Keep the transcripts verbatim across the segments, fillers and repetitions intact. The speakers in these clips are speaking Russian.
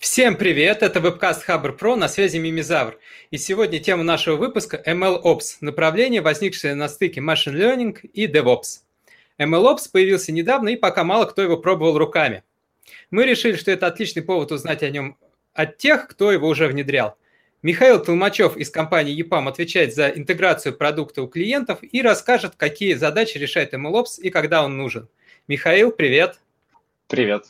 Всем привет, это вебкаст Хабр Про, на связи Мимизавр. И сегодня тема нашего выпуска эм эл опс, направление, возникшее на стыке Machine Learning и DevOps. MLOps появился недавно, и пока мало кто его пробовал руками. Мы решили, что это отличный повод узнать о нем от тех, кто его уже внедрял. Михаил Толмачев из компании и пам отвечает за интеграцию продукта у клиентов и расскажет, какие задачи решает MLOps и когда он нужен. Михаил, привет. Привет.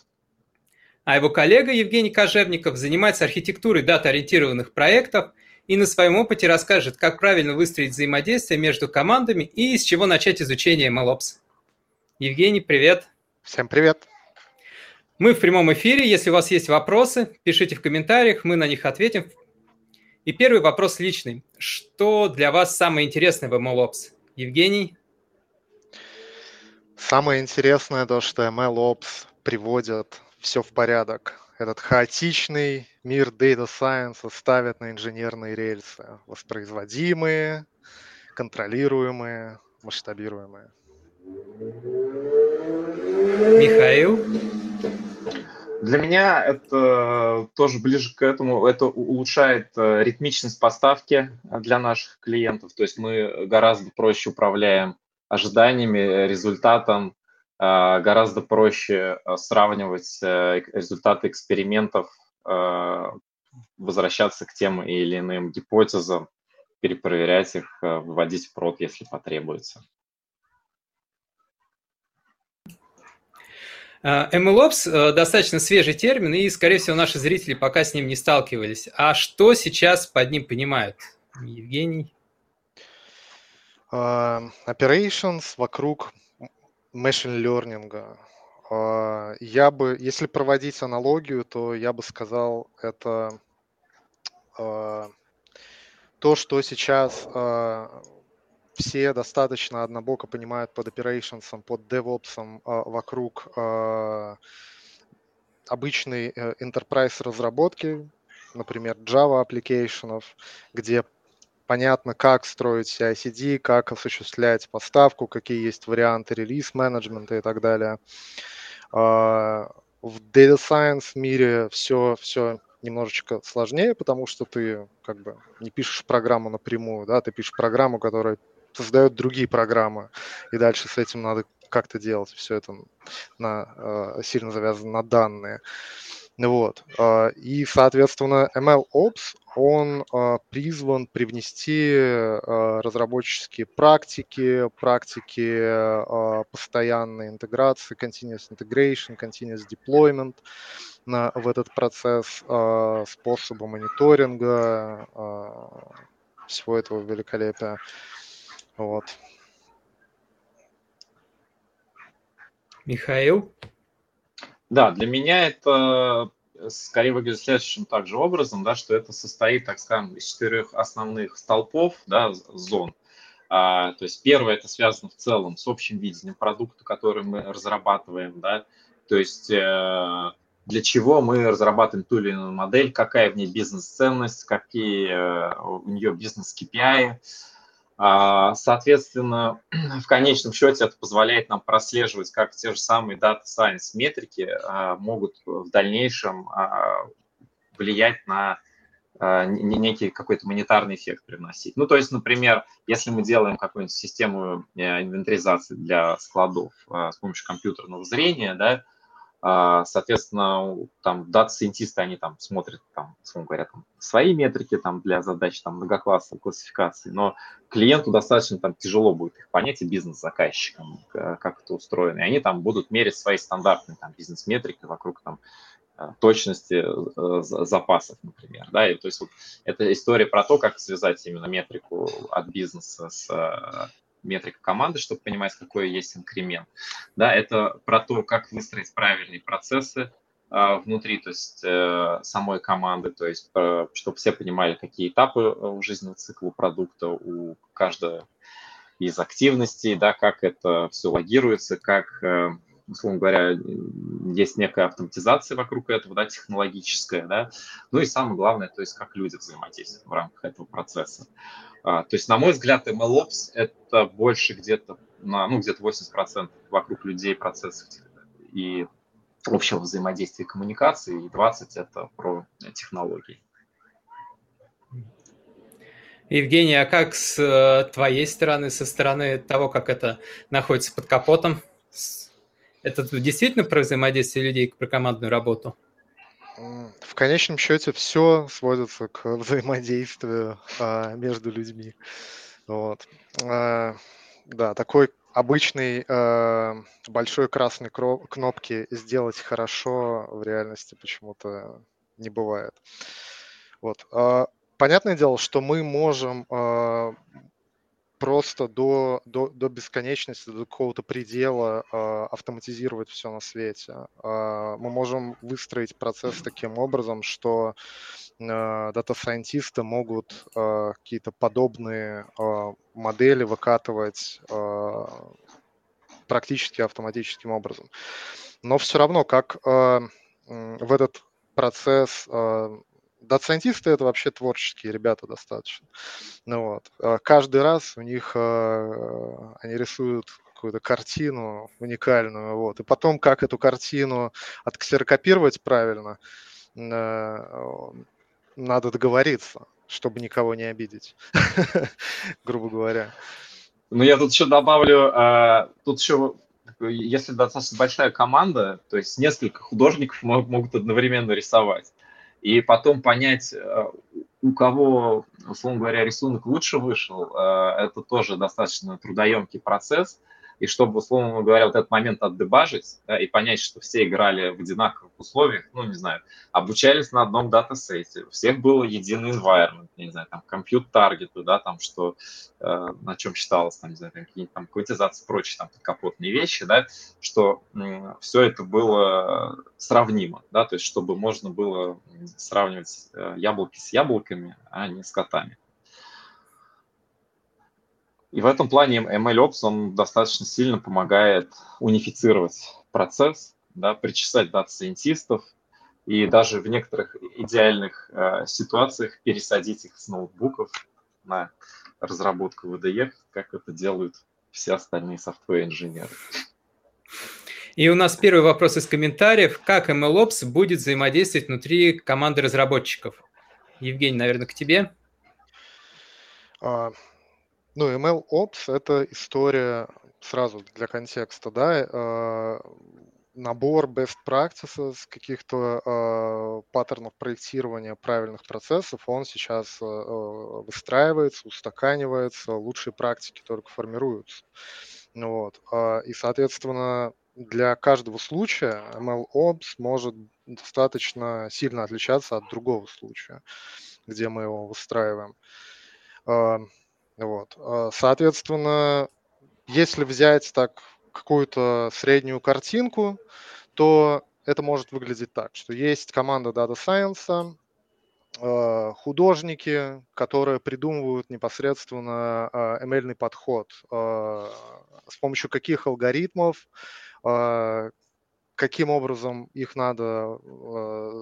А его коллега Евгений Кожевников занимается архитектурой дата-ориентированных проектов и на своем опыте расскажет, как правильно выстроить взаимодействие между командами и с чего начать изучение MLOps. Евгений, привет. Всем привет. Мы в прямом эфире. Если у вас есть вопросы, пишите в комментариях, мы на них ответим. И первый вопрос личный. Что для вас самое интересное в MLOps? Евгений? Самое интересное то, что MLOps приводит все в порядок. Этот хаотичный мир Data Science ставят на инженерные рельсы. Воспроизводимые, контролируемые, масштабируемые. Михаил? Для меня это тоже ближе к этому. Это улучшает ритмичность поставки для наших клиентов. То есть мы гораздо проще управляем ожиданиями, результатом. Гораздо проще сравнивать результаты экспериментов, возвращаться к тем или иным гипотезам, перепроверять их, выводить в прод, если потребуется. MLOps – достаточно свежий термин, и, скорее всего, наши зрители пока с ним не сталкивались. А что сейчас под ним понимают? Евгений? Uh, operations вокруг машин-лернинга. Я бы, если проводить аналогию, то я бы сказал, это то, что сейчас все достаточно однобоко понимают под operations, под DevOps вокруг обычной enterprise разработки, например, Java applications, где понятно, как строить си ай си ди, как осуществлять поставку, какие есть варианты релиз-менеджмента и так далее. В Data Science мире все, все немножечко сложнее, потому что ты как бы не пишешь программу напрямую, да, ты пишешь программу, которая создает другие программы, и дальше с этим надо как-то делать. Все это на, сильно завязано на данные. Вот. И, соответственно, MLOps, он призван привнести разработческие практики, практики постоянной интеграции, continuous integration, continuous deployment в этот процесс, способы мониторинга, всего этого великолепия. Вот. Михаил? Да, для меня это скорее выглядит следующим также образом, да, что это состоит, так скажем, из четырех основных столпов, да, зон. А, то есть первое, это связано в целом с общим видением продукта, который мы разрабатываем, да, то есть э, для чего мы разрабатываем ту или иную модель, какая в ней бизнес-ценность, какие э, у нее бизнес-кей пи ай. Соответственно, в конечном счете это позволяет нам прослеживать, как те же самые Data Science метрики могут в дальнейшем влиять на некий какой-то монетарный эффект привносить. Ну, то есть, например, если мы делаем какую-нибудь систему инвентаризации для складов с помощью компьютерного зрения, да, соответственно, там дата-сайентисты, они там смотрят, там, условно говоря, там, свои метрики там, для задач там, многоклассовой классификации, но клиенту достаточно там, тяжело будет их понять и бизнес-заказчикам, как это устроено. И они там будут мерить свои стандартные там, бизнес-метрики вокруг там, точности запасов, например. Да? И, то есть вот, это история про то, как связать именно метрику от бизнеса с метрика команды, чтобы понимать, какой есть инкремент. Да, это про то, как выстроить правильные процессы э, внутри, то есть э, самой команды, то есть э, чтобы все понимали, какие этапы у жизненного цикла продукта, у каждой из активностей, да, как это все логируется, как, э, условно говоря, есть некая автоматизация вокруг этого, да, технологическая, да, ну и самое главное, то есть как люди взаимодействуют в рамках этого процесса. То есть, на мой взгляд, MLOps – это больше где-то, на, ну, где-то восемьдесят процентов вокруг людей, процессов и общего взаимодействия и коммуникации, и двадцать – это про технологии. Евгений, а как с твоей стороны, со стороны того, как это находится под капотом? Это действительно про взаимодействие людей, про командную работу? В конечном счете все сводится к взаимодействию а, между людьми. Вот. А, да, такой обычной а, большой красной кнопки «сделать хорошо» в реальности почему-то не бывает. Вот. А, понятное дело, что мы можем а, просто до, до, до бесконечности, до какого-то предела э, автоматизировать все на свете. Э, мы можем выстроить процесс таким образом, что дата-сайентисты э, могут э, какие-то подобные э, модели выкатывать э, практически автоматическим образом. Но все равно, как э, в этот процесс... Э, Дата-сайентисты — это вообще творческие ребята достаточно. Ну, вот. Каждый раз у них они рисуют какую-то картину уникальную. Вот. И потом, как эту картину отксерокопировать правильно, надо договориться, чтобы никого не обидеть, грубо говоря. Ну, я тут еще добавлю, тут еще... если достаточно большая команда, то есть несколько художников могут одновременно рисовать. И потом понять, у кого, условно говоря, рисунок лучше вышел, это тоже достаточно трудоемкий процесс. И чтобы, условно говоря, вот этот момент отдебажить, да, и понять, что все играли в одинаковых условиях, ну, не знаю, обучались на одном датасете, у всех был единый environment, не знаю, там, compute-таргеты, да, там, что, э, на чем считалось, там, не знаю, какие-нибудь там квантизации, прочие там подкапотные вещи, да, что э, все это было сравнимо, да, то есть чтобы можно было сравнивать э, яблоки с яблоками, а не с котами. И в этом плане MLOps, он достаточно сильно помогает унифицировать процесс, да, причесать дата-сайентистов и даже в некоторых идеальных э, ситуациях пересадить их с ноутбуков на разработку вэ дэ е, как это делают все остальные софтвер-инженеры. И у нас первый вопрос из комментариев. Как MLOps будет взаимодействовать внутри команды разработчиков? Евгений, наверное, к тебе. А... Ну, MLOps – это история, сразу для контекста, да, э, набор best practices, каких-то э, паттернов проектирования правильных процессов, он сейчас э, выстраивается, устаканивается, лучшие практики только формируются. Вот. И, соответственно, для каждого случая MLOps может достаточно сильно отличаться от другого случая, где мы его выстраиваем. Вот. Соответственно, если взять так какую-то среднюю картинку, то это может выглядеть так, что есть команда Data Science, художники, которые придумывают непосредственно эм эл-ный подход, с помощью каких алгоритмов, каким образом их надо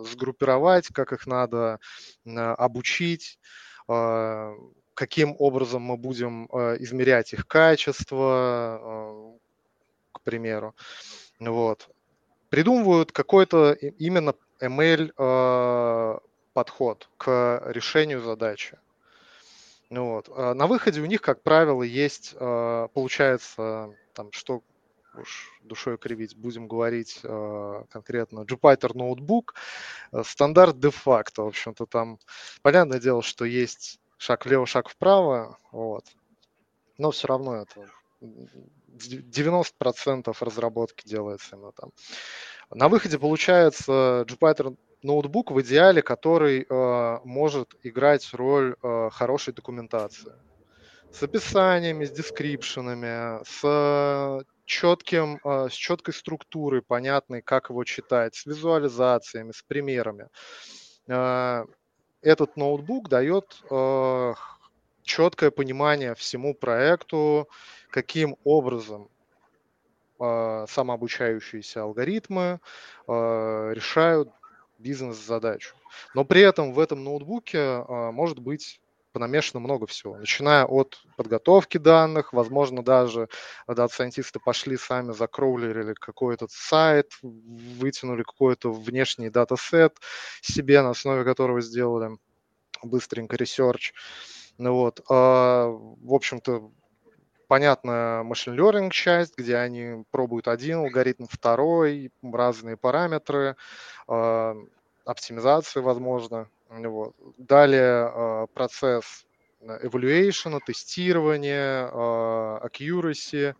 сгруппировать, как их надо обучить, каким образом мы будем измерять их качество, к примеру. Вот. Придумывают какой-то именно эм эл-подход к решению задачи. Вот. На выходе у них, как правило, есть, получается, там, что уж душой кривить, будем говорить конкретно, Jupyter Notebook, стандарт де-факто, в общем-то, там, понятное дело, что есть шаг влево, шаг вправо, вот. Но все равно это девяносто процентов разработки делается именно там. На выходе получается Jupyter ноутбук в идеале, который э, может играть роль э, хорошей документации. С описаниями, с дескрипшенами, с четким, э, с четкой структурой, понятной, как его читать, с визуализациями, с примерами. Э, Этот ноутбук дает э, четкое понимание всему проекту, каким образом э, самообучающиеся алгоритмы э, решают бизнес-задачу. Но при этом в этом ноутбуке э, может быть понамешано много всего, начиная от подготовки данных, возможно, даже дата-сайентисты пошли сами, закроулерили какой-то сайт, вытянули какой-то внешний датасет себе, на основе которого сделали быстренько ресерч. Ну вот, а, в общем-то, понятно, machine learning часть, где они пробуют один алгоритм, второй, разные параметры, а, оптимизации, возможно. Вот. Далее а, процесс evaluation, тестирования, а, accuracy,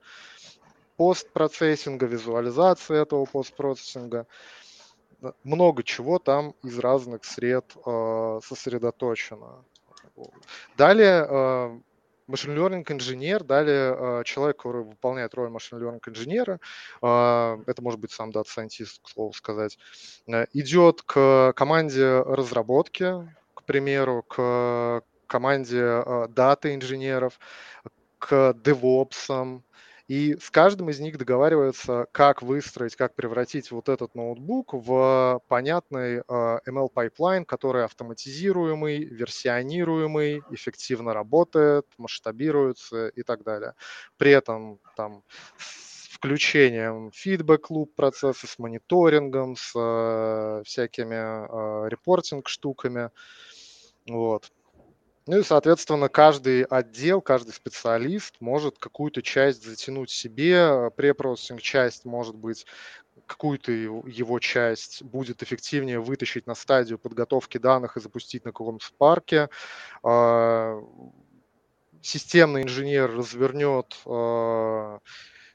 постпроцессинга, визуализация этого постпроцессинга. Много чего там из разных сред а, сосредоточено. Далее machine learning инженер, далее человек, который выполняет роль machine learning инженера, это может быть сам data scientist, к слову сказать, идет к команде разработки, к примеру, к команде дата инженеров, к DevOps'ам. И с каждым из них договариваются, как выстроить, как превратить вот этот ноутбук в понятный эм эл-пайплайн, который автоматизируемый, версионируемый, эффективно работает, масштабируется и так далее. При этом там с включением фидбэк-луп процесса, с мониторингом, с э, всякими э, репортинг-штуками. Вот. Ну и, соответственно, каждый отдел, каждый специалист может какую-то часть затянуть себе, препроцессинг-часть, может быть, какую-то его часть будет эффективнее вытащить на стадию подготовки данных и запустить на каком-то спарке. Системный инженер развернет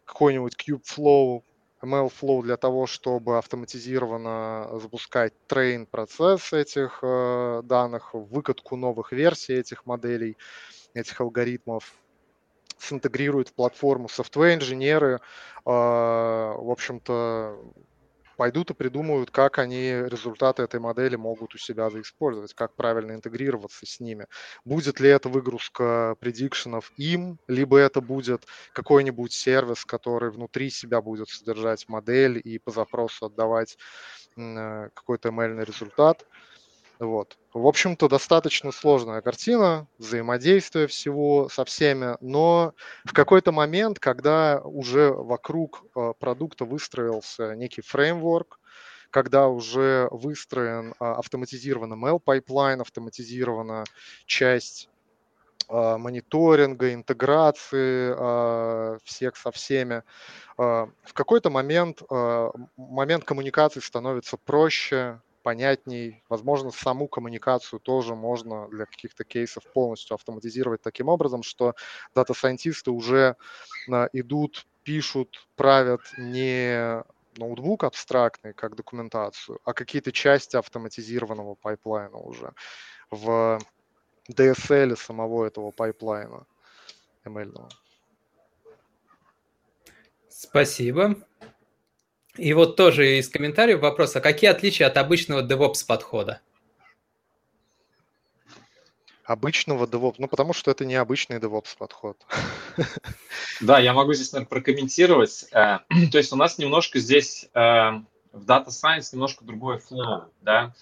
какой-нибудь Kubeflow, MLflow для того, чтобы автоматизированно запускать train процесс этих э, данных, выкатку новых версий этих моделей, этих алгоритмов, синтегрирует в платформу. Софтвер-инженеры, э, в общем-то, пойдут и придумают, как они результаты этой модели могут у себя заиспользовать, как правильно интегрироваться с ними. Будет ли это выгрузка предикшенов им, либо это будет какой-нибудь сервис, который внутри себя будет содержать модель и по запросу отдавать какой-то эм эл-ный результат. Вот. В общем-то, достаточно сложная картина, взаимодействие всего со всеми, но в какой-то момент, когда уже вокруг продукта выстроился некий фреймворк, когда уже выстроен автоматизированный эм эл-пайплайн, автоматизирована часть мониторинга, интеграции всех со всеми, в какой-то момент момент коммуникации становится проще, понятней. Возможно, саму коммуникацию тоже можно для каких-то кейсов полностью автоматизировать таким образом, что дата-сайентисты уже идут, пишут, правят не ноутбук абстрактный, как документацию, а какие-то части автоматизированного пайплайна уже в ди эс эл самого этого пайплайна эм эл-ного. Спасибо. И вот тоже из комментариев вопрос, а какие отличия от обычного DevOps-подхода? Обычного DevOps? Ну, потому что это не обычный DevOps-подход. Да, я могу здесь, наверное, прокомментировать. То есть у нас немножко здесь в Data Science немножко другой флоу, да?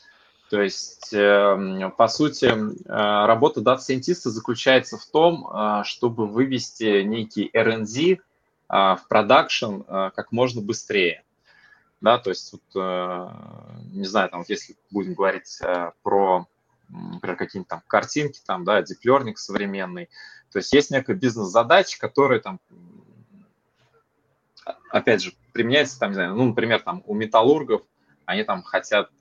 То есть, по сути, работа дата-сайентиста заключается в том, чтобы вывести некий эр энд ди в продакшн как можно быстрее. Да, то есть, вот, не знаю, там, если будем говорить про, например, какие-нибудь там картинки, там, да, deep learning современный, то есть есть некая бизнес-задача, которая там, опять же, применяется, там, не знаю, ну, например, там у металлургов они там хотят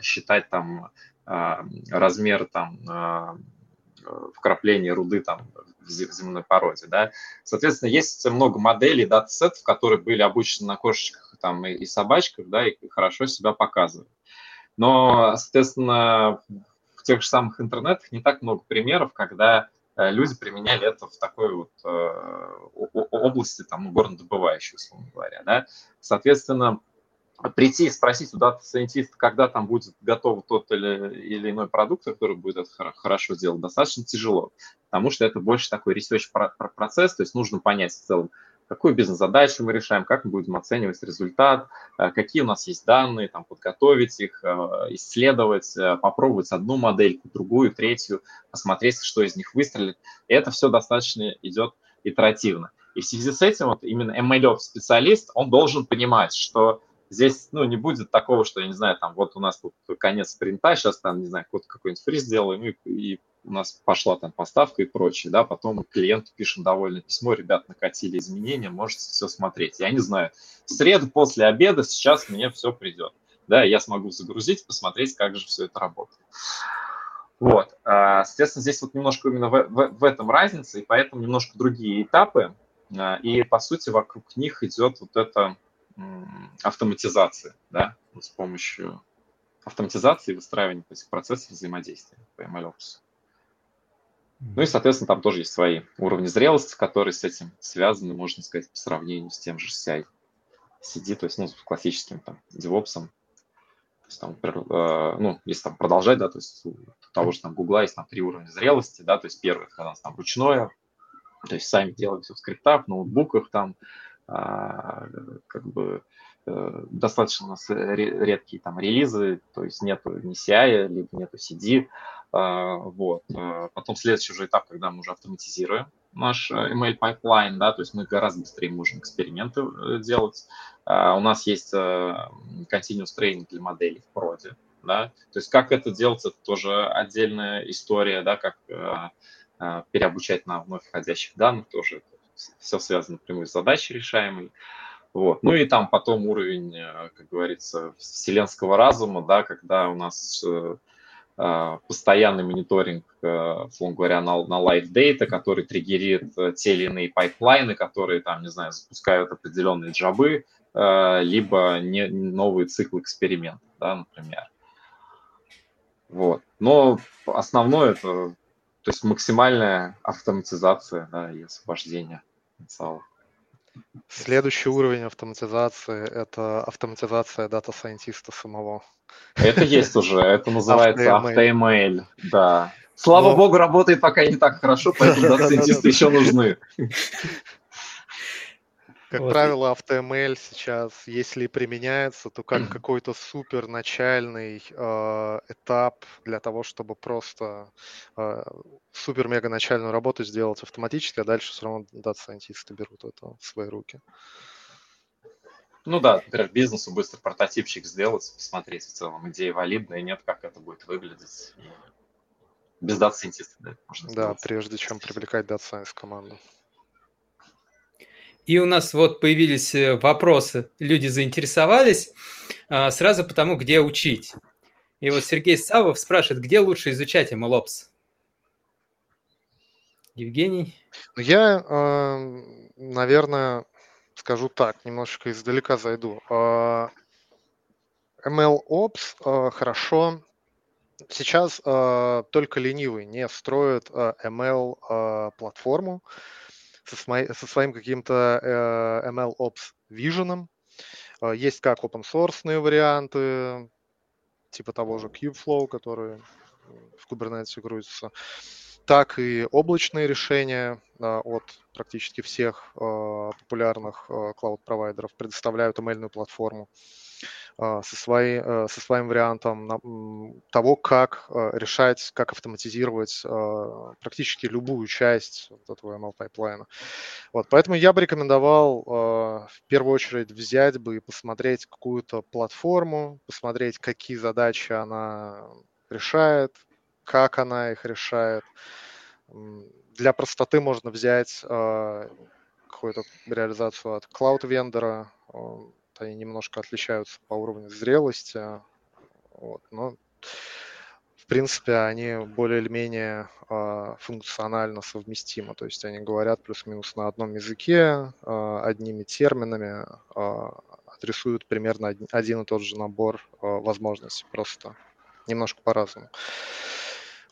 считать там размер там вкрапления руды там в земной породе, да. Соответственно, есть много моделей, датасетов, которые были обучены на кошечках, там и, и собачках, да, и хорошо себя показывают. Но, соответственно, в тех же самых интернетах не так много примеров, когда люди применяли это в такой вот э, области, там, горнодобывающей, условно говоря, да. Соответственно, прийти и спросить у дата-сайентиста, когда там будет готов тот или, или иной продукт, который будет это хорошо делать, достаточно тяжело, потому что это больше такой research процесс, то есть нужно понять в целом, какую бизнес-задачу мы решаем, как мы будем оценивать результат, какие у нас есть данные, там, подготовить их, исследовать, попробовать одну модельку, другую, третью, посмотреть, что из них выстрелит. И это все достаточно идет итеративно. И в связи с этим вот именно эм эл опс-специалист, он должен понимать, что здесь, ну, не будет такого, что, я не знаю, там, вот у нас тут конец спринта, сейчас там, не знаю, какой-нибудь фриз делаем, и, и у нас пошла там поставка и прочее, да, потом клиенту пишем довольно письмо, ребят, накатили изменения, можете все смотреть. Я не знаю, в среду после обеда сейчас мне все придет, да, я смогу загрузить, посмотреть, как же все это работает. Вот, соответственно, здесь вот немножко именно в, в, в этом разница, и поэтому немножко другие этапы, и, по сути, вокруг них идет вот это... автоматизации, да, с помощью автоматизации и выстраивания этих процессов взаимодействия по MLOps. Ну и, соответственно, там тоже есть свои уровни зрелости, которые с этим связаны, можно сказать, по сравнению с тем же си ай си ди, то есть, ну, с классическим там DevOps. То есть, там, ну, если там продолжать, да, то есть у того же там Гугла есть там три уровня зрелости, да, то есть первый, когда у нас там ручное, то есть сами делаем все в скриптах, в ноутбуках там, как бы достаточно у нас редкие там релизы, то есть нету ни си ай, либо нету си ди. Вот. Потом следующий уже этап, когда мы уже автоматизируем наш эм эл-пайплайн, да, то есть мы гораздо быстрее можем эксперименты делать. У нас есть continuous training для моделей в проде, да, то есть как это делать, это тоже отдельная история, да, как переобучать на вновь входящих данных тоже. Все связано напрямую с задачей решаемой. Вот. Ну и там потом уровень, как говорится, вселенского разума, да, когда у нас э, постоянный мониторинг, э, условно говоря, на, на live data, который триггерит те или иные пайплайны, которые там, не знаю, запускают определенные джабы, э, либо не, новые циклы экспериментов, да, например. Вот. Но основное это, то есть, максимальная автоматизация, да, и освобождение. Следующий уровень автоматизации – это автоматизация дата-сайентиста самого. Это есть уже, это называется AutoML, да. Слава Но... богу, работает пока не так хорошо, поэтому дата-сайентисты еще нужны. Как вот. Правило, AutoML сейчас, если применяется, то как какой-то супер начальный э, этап для того, чтобы просто э, супер-мега начальную работу сделать автоматически, а дальше все равно дата-сайентисты берут это в свои руки. Ну да, например, бизнесу быстро прототипчик сделать, посмотреть в целом, идея валидная, нет, как это будет выглядеть. Без дата-сайентиста, да, можно сделать. Да, прежде чем привлекать дата-сайенс команду. И у нас вот появились вопросы, люди заинтересовались сразу по тому, где учить. И вот Сергей Савов спрашивает, где лучше изучать MLOps? Евгений? Я, наверное, скажу так, немножечко издалека зайду. MLOps хорошо. Сейчас только ленивый не строит эм эл-платформу. Со своим каким-то MLOps виженом. Есть как open-source варианты, типа того же Kubeflow, который в Kubernetes грузится, так и облачные решения от практически всех популярных cloud-провайдеров предоставляют эм эл-ную платформу со, своей, со своим вариантом того, как решать, как автоматизировать практически любую часть вот этого эм эл-пайплайна. Вот, поэтому я бы рекомендовал в первую очередь взять бы и посмотреть какую-то платформу, посмотреть, какие задачи она решает, как она их решает. Для простоты можно взять какую-то реализацию от клауд-вендора, они немножко отличаются по уровню зрелости, вот, но в принципе они более или менее э, функционально совместимы, то есть они говорят плюс-минус на одном языке, э, одними терминами, э, адресуют примерно один, один и тот же набор э, возможностей, просто немножко по-разному.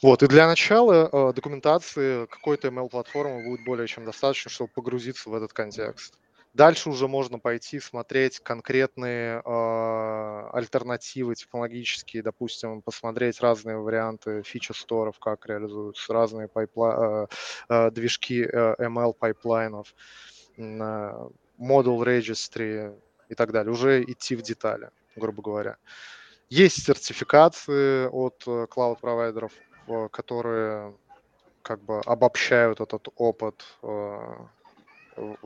Вот, и для начала э, документации какой-то эм эл-платформы будет более чем достаточно, чтобы погрузиться в этот контекст. Дальше уже можно пойти смотреть конкретные э, альтернативы технологические, допустим, посмотреть разные варианты фича-сторов, как реализуются разные пайпла- э, э, движки э, эм эл-пайплайнов, модуль, registry и так далее, уже идти в детали, грубо говоря. Есть сертификаты от клауд-провайдеров, которые как бы обобщают этот опыт в,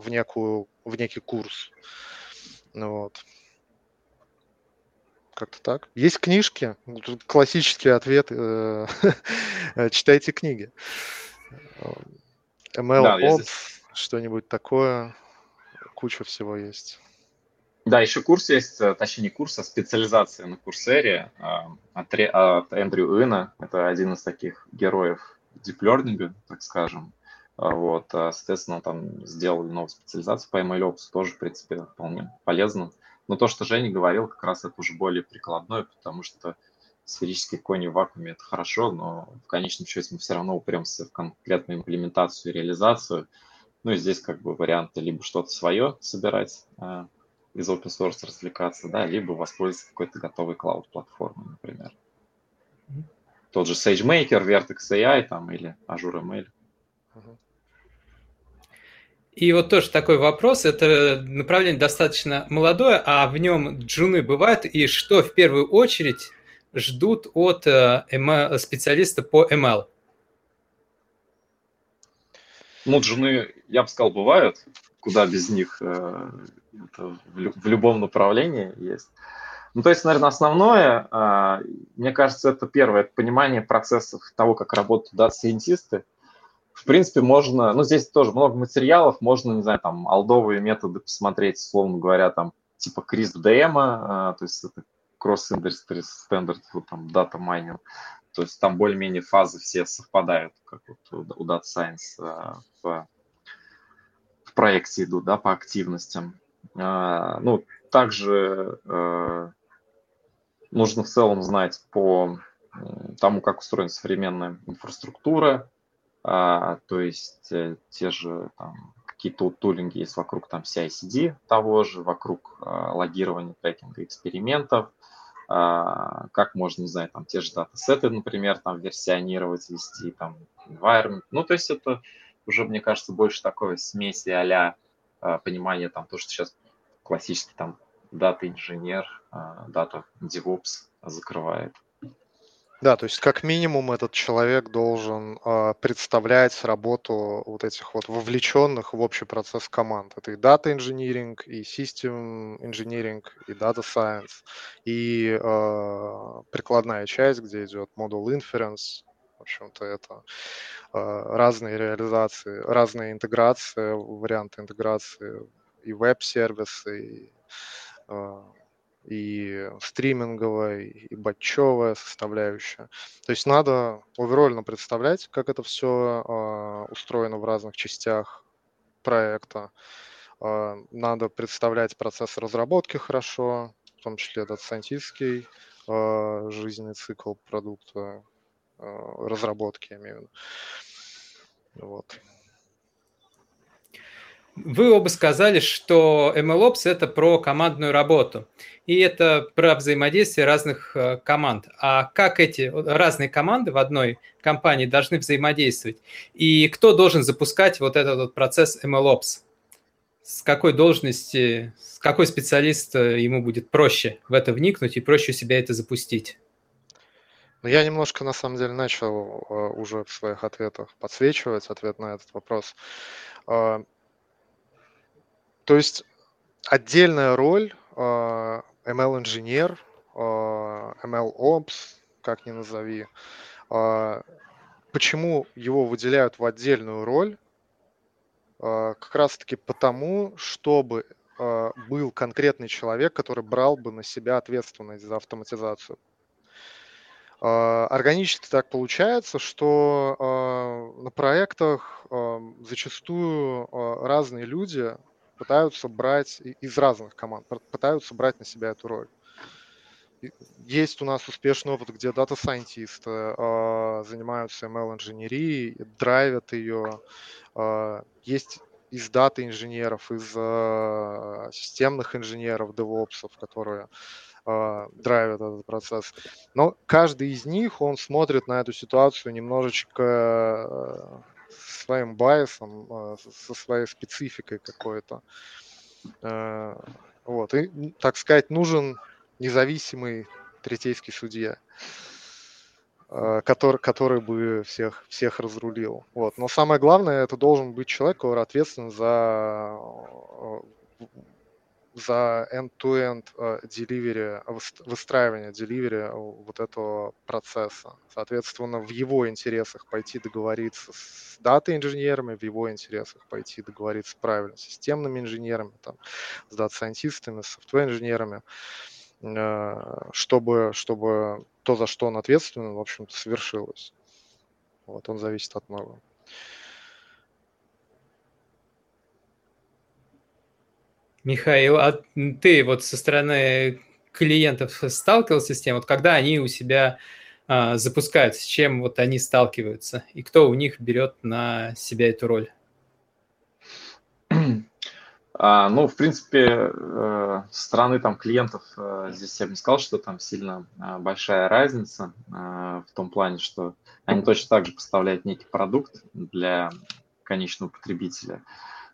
некую, в некий курс. Вот. Как-то так. Есть книжки, классический ответ, читайте книги. эм эл опс, что-нибудь такое, куча всего есть. Да, еще курс есть, точнее не курс, а специализация на Курсере от, от Эндрю Ина. Это один из таких героев диплёрнинга, так скажем. Вот, соответственно, там сделали новую специализацию по MLOps, тоже, в принципе, вполне полезно. Но то, что Женя говорил, как раз это уже более прикладное, потому что сферические кони в вакууме – это хорошо, но в конечном счете мы все равно упремся в конкретную имплементацию и реализацию. Ну и здесь как бы варианты либо что-то свое собирать, из open source развлекаться, да, либо воспользоваться какой-то готовой клауд-платформой, например. Mm-hmm. Тот же SageMaker, Vertex эй ай там, или Azure эм эл. Mm-hmm. И вот тоже такой вопрос. Это направление достаточно молодое, а в нем джуны бывают. И что в первую очередь ждут от эм эл, специалиста по эм эл? Ну, джуны, я бы сказал, бывают. Куда без них? Это в любом направлении есть. Ну, то есть, наверное, основное, мне кажется, это первое, это понимание процессов того, как работают дата-сайентисты. В принципе, можно, ну, здесь тоже много материалов, можно, не знаю, там, алдовые методы посмотреть, словно говоря, там, типа крисп-ди эм, то есть это Cross-Industry Standard там, Data Mining, то есть там более-менее фазы все совпадают, как вот у Data Science в, в проекте идут, да, по активностям. Ну, также нужно в целом знать по тому, как устроена современная инфраструктура, Uh, то есть uh, те же там, какие-то тулинги есть вокруг там, си ай си ди того же, вокруг uh, логирования, трекинга, экспериментов, uh, как можно, не знаю, там, те же датасеты, например, там, версионировать, вести, там, environment. Ну, то есть это уже, мне кажется, больше такое смеси а-ля uh, понимание, там, то, что сейчас классический там дата-инженер, дата-девопс uh, закрывает. Да, то есть как минимум этот человек должен э, представлять работу вот этих вот вовлеченных в общий процесс команд. Это и Data Engineering, и System Engineering, и Data Science, и э, прикладная часть, где идет Model Inference. В общем-то, это э, разные реализации, разные интеграции, варианты интеграции и веб-сервисы, и... Э, и стриминговая, и батчевая составляющая. То есть надо оверольно представлять, как это все э, устроено в разных частях проекта. Э, надо представлять процесс разработки хорошо, в том числе дата-сайентистский, э, жизненный цикл продукта, э, разработки, я имею в виду. Вот. Вы оба сказали, что MLOps – это про командную работу, и это про взаимодействие разных команд. А как эти разные команды в одной компании должны взаимодействовать? И кто должен запускать вот этот вот процесс MLOps? С какой должности, с какой специалист ему будет проще в это вникнуть и проще у себя это запустить? Ну, я немножко, на самом деле, начал уже в своих ответах подсвечивать ответ на этот вопрос. То есть отдельная роль эм эл-инженер, эм эл опс, как ни назови, почему его выделяют в отдельную роль? Как раз-таки потому, чтобы был конкретный человек, который брал бы на себя ответственность за автоматизацию. Органически так получается, что на проектах зачастую разные люди пытаются брать из разных команд, пытаются брать на себя эту роль. Есть у нас успешный опыт, где дата-сайентисты э, занимаются эм эл-инженерией, драйвят ее. Э, есть из дата-инженеров, из э, системных инженеров, девопсов, которые э, драйвят этот процесс. Но каждый из них, он смотрит на эту ситуацию немножечко... Э, своим байесом, со своей спецификой какой-то. Вот. И, так сказать, нужен независимый третейский судья, который, который бы всех, всех разрулил. Вот. Но самое главное, это должен быть человек, который ответственен за, за end-to-end delivery, выстраивание delivery вот этого процесса. Соответственно, в его интересах пойти договориться с дата-инженерами, в его интересах пойти договориться правильно с системными инженерами, там, с дата-сайентистами, с софтвер-инженерами, чтобы, чтобы то, за что он ответственен, в общем-то, совершилось. Вот, он зависит от многого. Михаил, а ты вот со стороны клиентов сталкивался с тем, вот когда они у себя а, запускают, с чем вот они сталкиваются, и кто у них берет на себя эту роль? А, ну, в принципе, э, со стороны там, клиентов э, здесь я бы не сказал, что там сильно э, большая разница э, в том плане, что они точно так же поставляют некий продукт для конечного потребителя.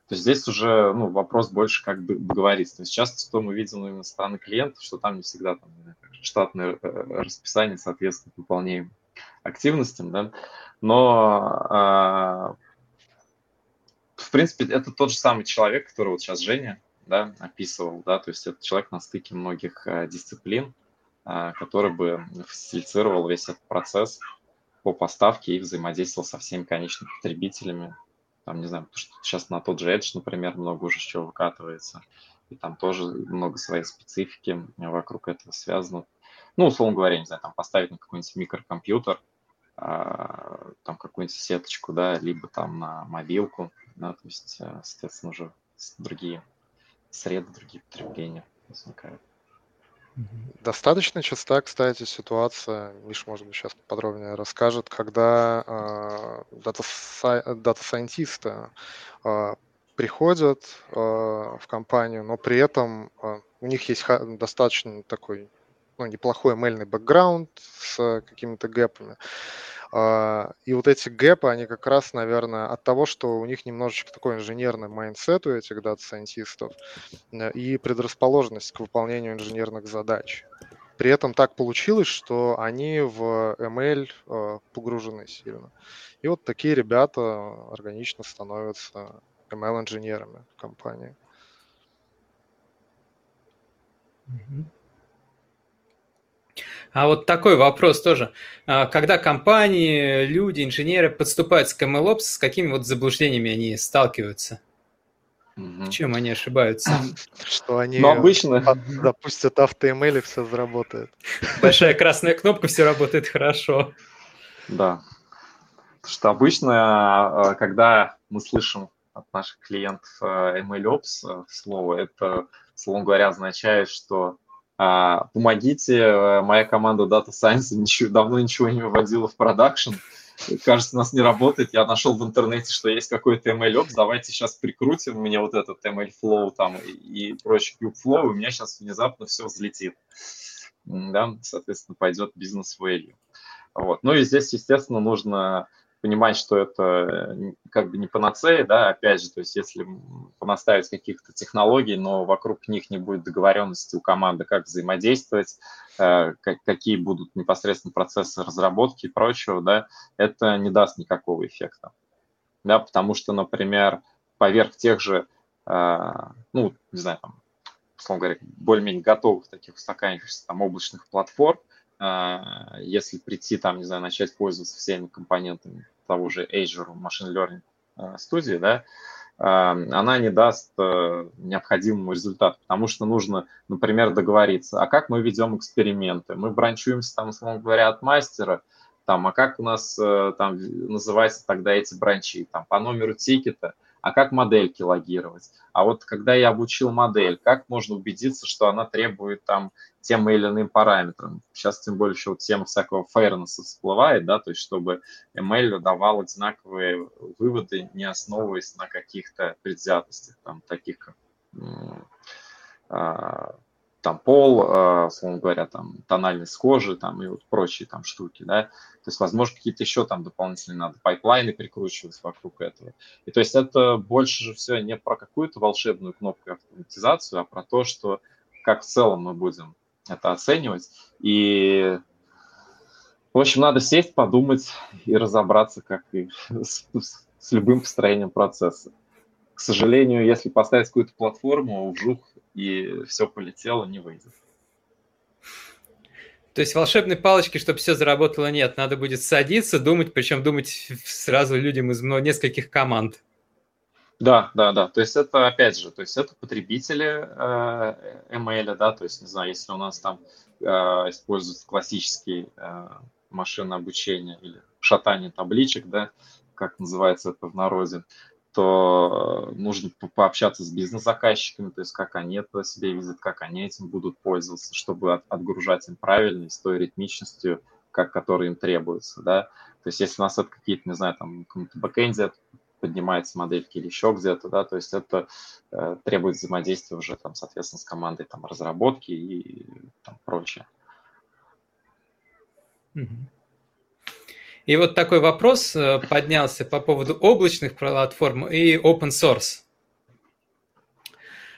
То есть здесь уже ну, вопрос больше как бы договориться. То есть часто, что мы видим именно со стороны клиентов, что там не всегда там, штатное расписание соответствует выполняемым активностям, да? Но, э, в принципе, это тот же самый человек, которого вот сейчас Женя, да, описывал, да? То есть это человек на стыке многих дисциплин, который бы фасилитировал весь этот процесс по поставке и взаимодействовал со всеми конечными потребителями. Там, не знаю, потому что сейчас на тот же Edge, например, много уже чего выкатывается, и там тоже много своей специфики вокруг этого связано. Ну, условно говоря, не знаю, там поставить на какой-нибудь микрокомпьютер, там какую-нибудь сеточку, да, либо там на мобилку, да, то есть, соответственно, уже другие среды, другие потребления возникают. Достаточно часто, кстати, ситуация, Миш, может быть, сейчас подробнее расскажет, когда э, дата-сайентисты э, приходят э, в компанию, но при этом э, у них есть достаточно такой ну, неплохой эм эл-ный бэкграунд с какими-то гэпами. Uh, и вот эти гэпы, они как раз, наверное, от того, что у них немножечко такой инженерный майндсет у этих дата-сайентистов и предрасположенность к выполнению инженерных задач. При этом так получилось, что они в эм эл uh, погружены сильно. И вот такие ребята органично становятся эм эл-инженерами в компании. Mm-hmm. А вот такой вопрос тоже. Когда компании, люди, инженеры подступаются к MLOps, с какими вот заблуждениями они сталкиваются? Угу. В чем они ошибаются? Что они ну, обычно... допустят AutoML и все заработает. Большая красная кнопка, все работает хорошо. Да. Потому что обычно, когда мы слышим от наших клиентов MLOps слово, это, словом говоря, означает, что помогите, моя команда Data Science ничего, давно ничего не выводила в продакшн, кажется, у нас не работает, я нашел в интернете, что есть какой-то MLOps, давайте сейчас прикрутим мне вот этот MLflow там и прочий Kubeflow, и у меня сейчас внезапно все взлетит, да, соответственно, пойдет бизнес-вэлью. Вот. Ну и здесь, естественно, нужно понимать, что это как бы не панацея, да, опять же, то есть если понаставить каких-то технологий, но вокруг них не будет договоренности у команды, как взаимодействовать, какие будут непосредственно процессы разработки и прочего, да, это не даст никакого эффекта, да, потому что, например, поверх тех же, ну, не знаю, там, условно говоря, более-менее готовых таких устаканившихся там облачных платформ, если прийти, там, не знаю, начать пользоваться всеми компонентами того же Azure Machine Learning Studio, да, она не даст необходимому результату, потому что нужно, например, договориться, а как мы ведем эксперименты, мы бранчуемся, там, условно говоря, от мастера, там, а как у нас там называются тогда эти бранчи, там, по номеру тикета, а как модельки логировать? А вот когда я обучил модель, как можно убедиться, что она требует там тем или иным параметрам? Сейчас тем более еще вот тема всякого фейрнесса всплывает, да, то есть чтобы эм эл давал одинаковые выводы, не основываясь на каких-то предвзятостях, там таких как там пол, словно говоря, там тональность кожи, там и вот прочие там штуки, да, то есть, возможно, какие-то еще там дополнительные надо пайплайны прикручивать вокруг этого. И то есть это больше же все не про какую-то волшебную кнопку автоматизацию, а про то, что как в целом мы будем это оценивать. И, в общем, надо сесть, подумать и разобраться, как и с, с любым построением процесса. К сожалению, если поставить какую-то платформу, вжух, и все полетело, не выйдет. То есть волшебной палочки, чтобы все заработало, нет. Надо будет садиться, думать, причем думать сразу людям из нескольких команд. Да, да, да. То есть это, опять же, то есть это потребители э, эм эл, да, то есть, не знаю, если у нас там э, используется классический э, машинное обучение или шатание табличек, да, как называется это в народе, то нужно пообщаться с бизнес-заказчиками, то есть как они это себе видят, как они этим будут пользоваться, чтобы от, отгружать им правильно с той ритмичностью, как, которая им требуется. Да? То есть если у нас это какие-то, не знаю, там, в бэкэнде поднимаются модельки или еще где-то, да, то есть это э, требует взаимодействия уже, там, соответственно, с командой там, разработки и, и там, прочее. Mm-hmm. И вот такой вопрос поднялся по поводу облачных платформ и open source.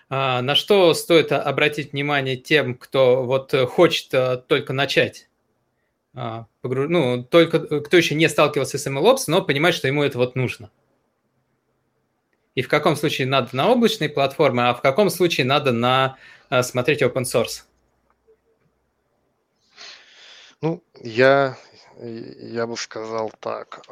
На что стоит обратить внимание тем, кто вот хочет только начать, ну, только, кто еще не сталкивался с MLOps, но понимает, что ему это вот нужно. И в каком случае надо на облачные платформы, а в каком случае надо на смотреть open source? Ну, я... Я бы сказал так.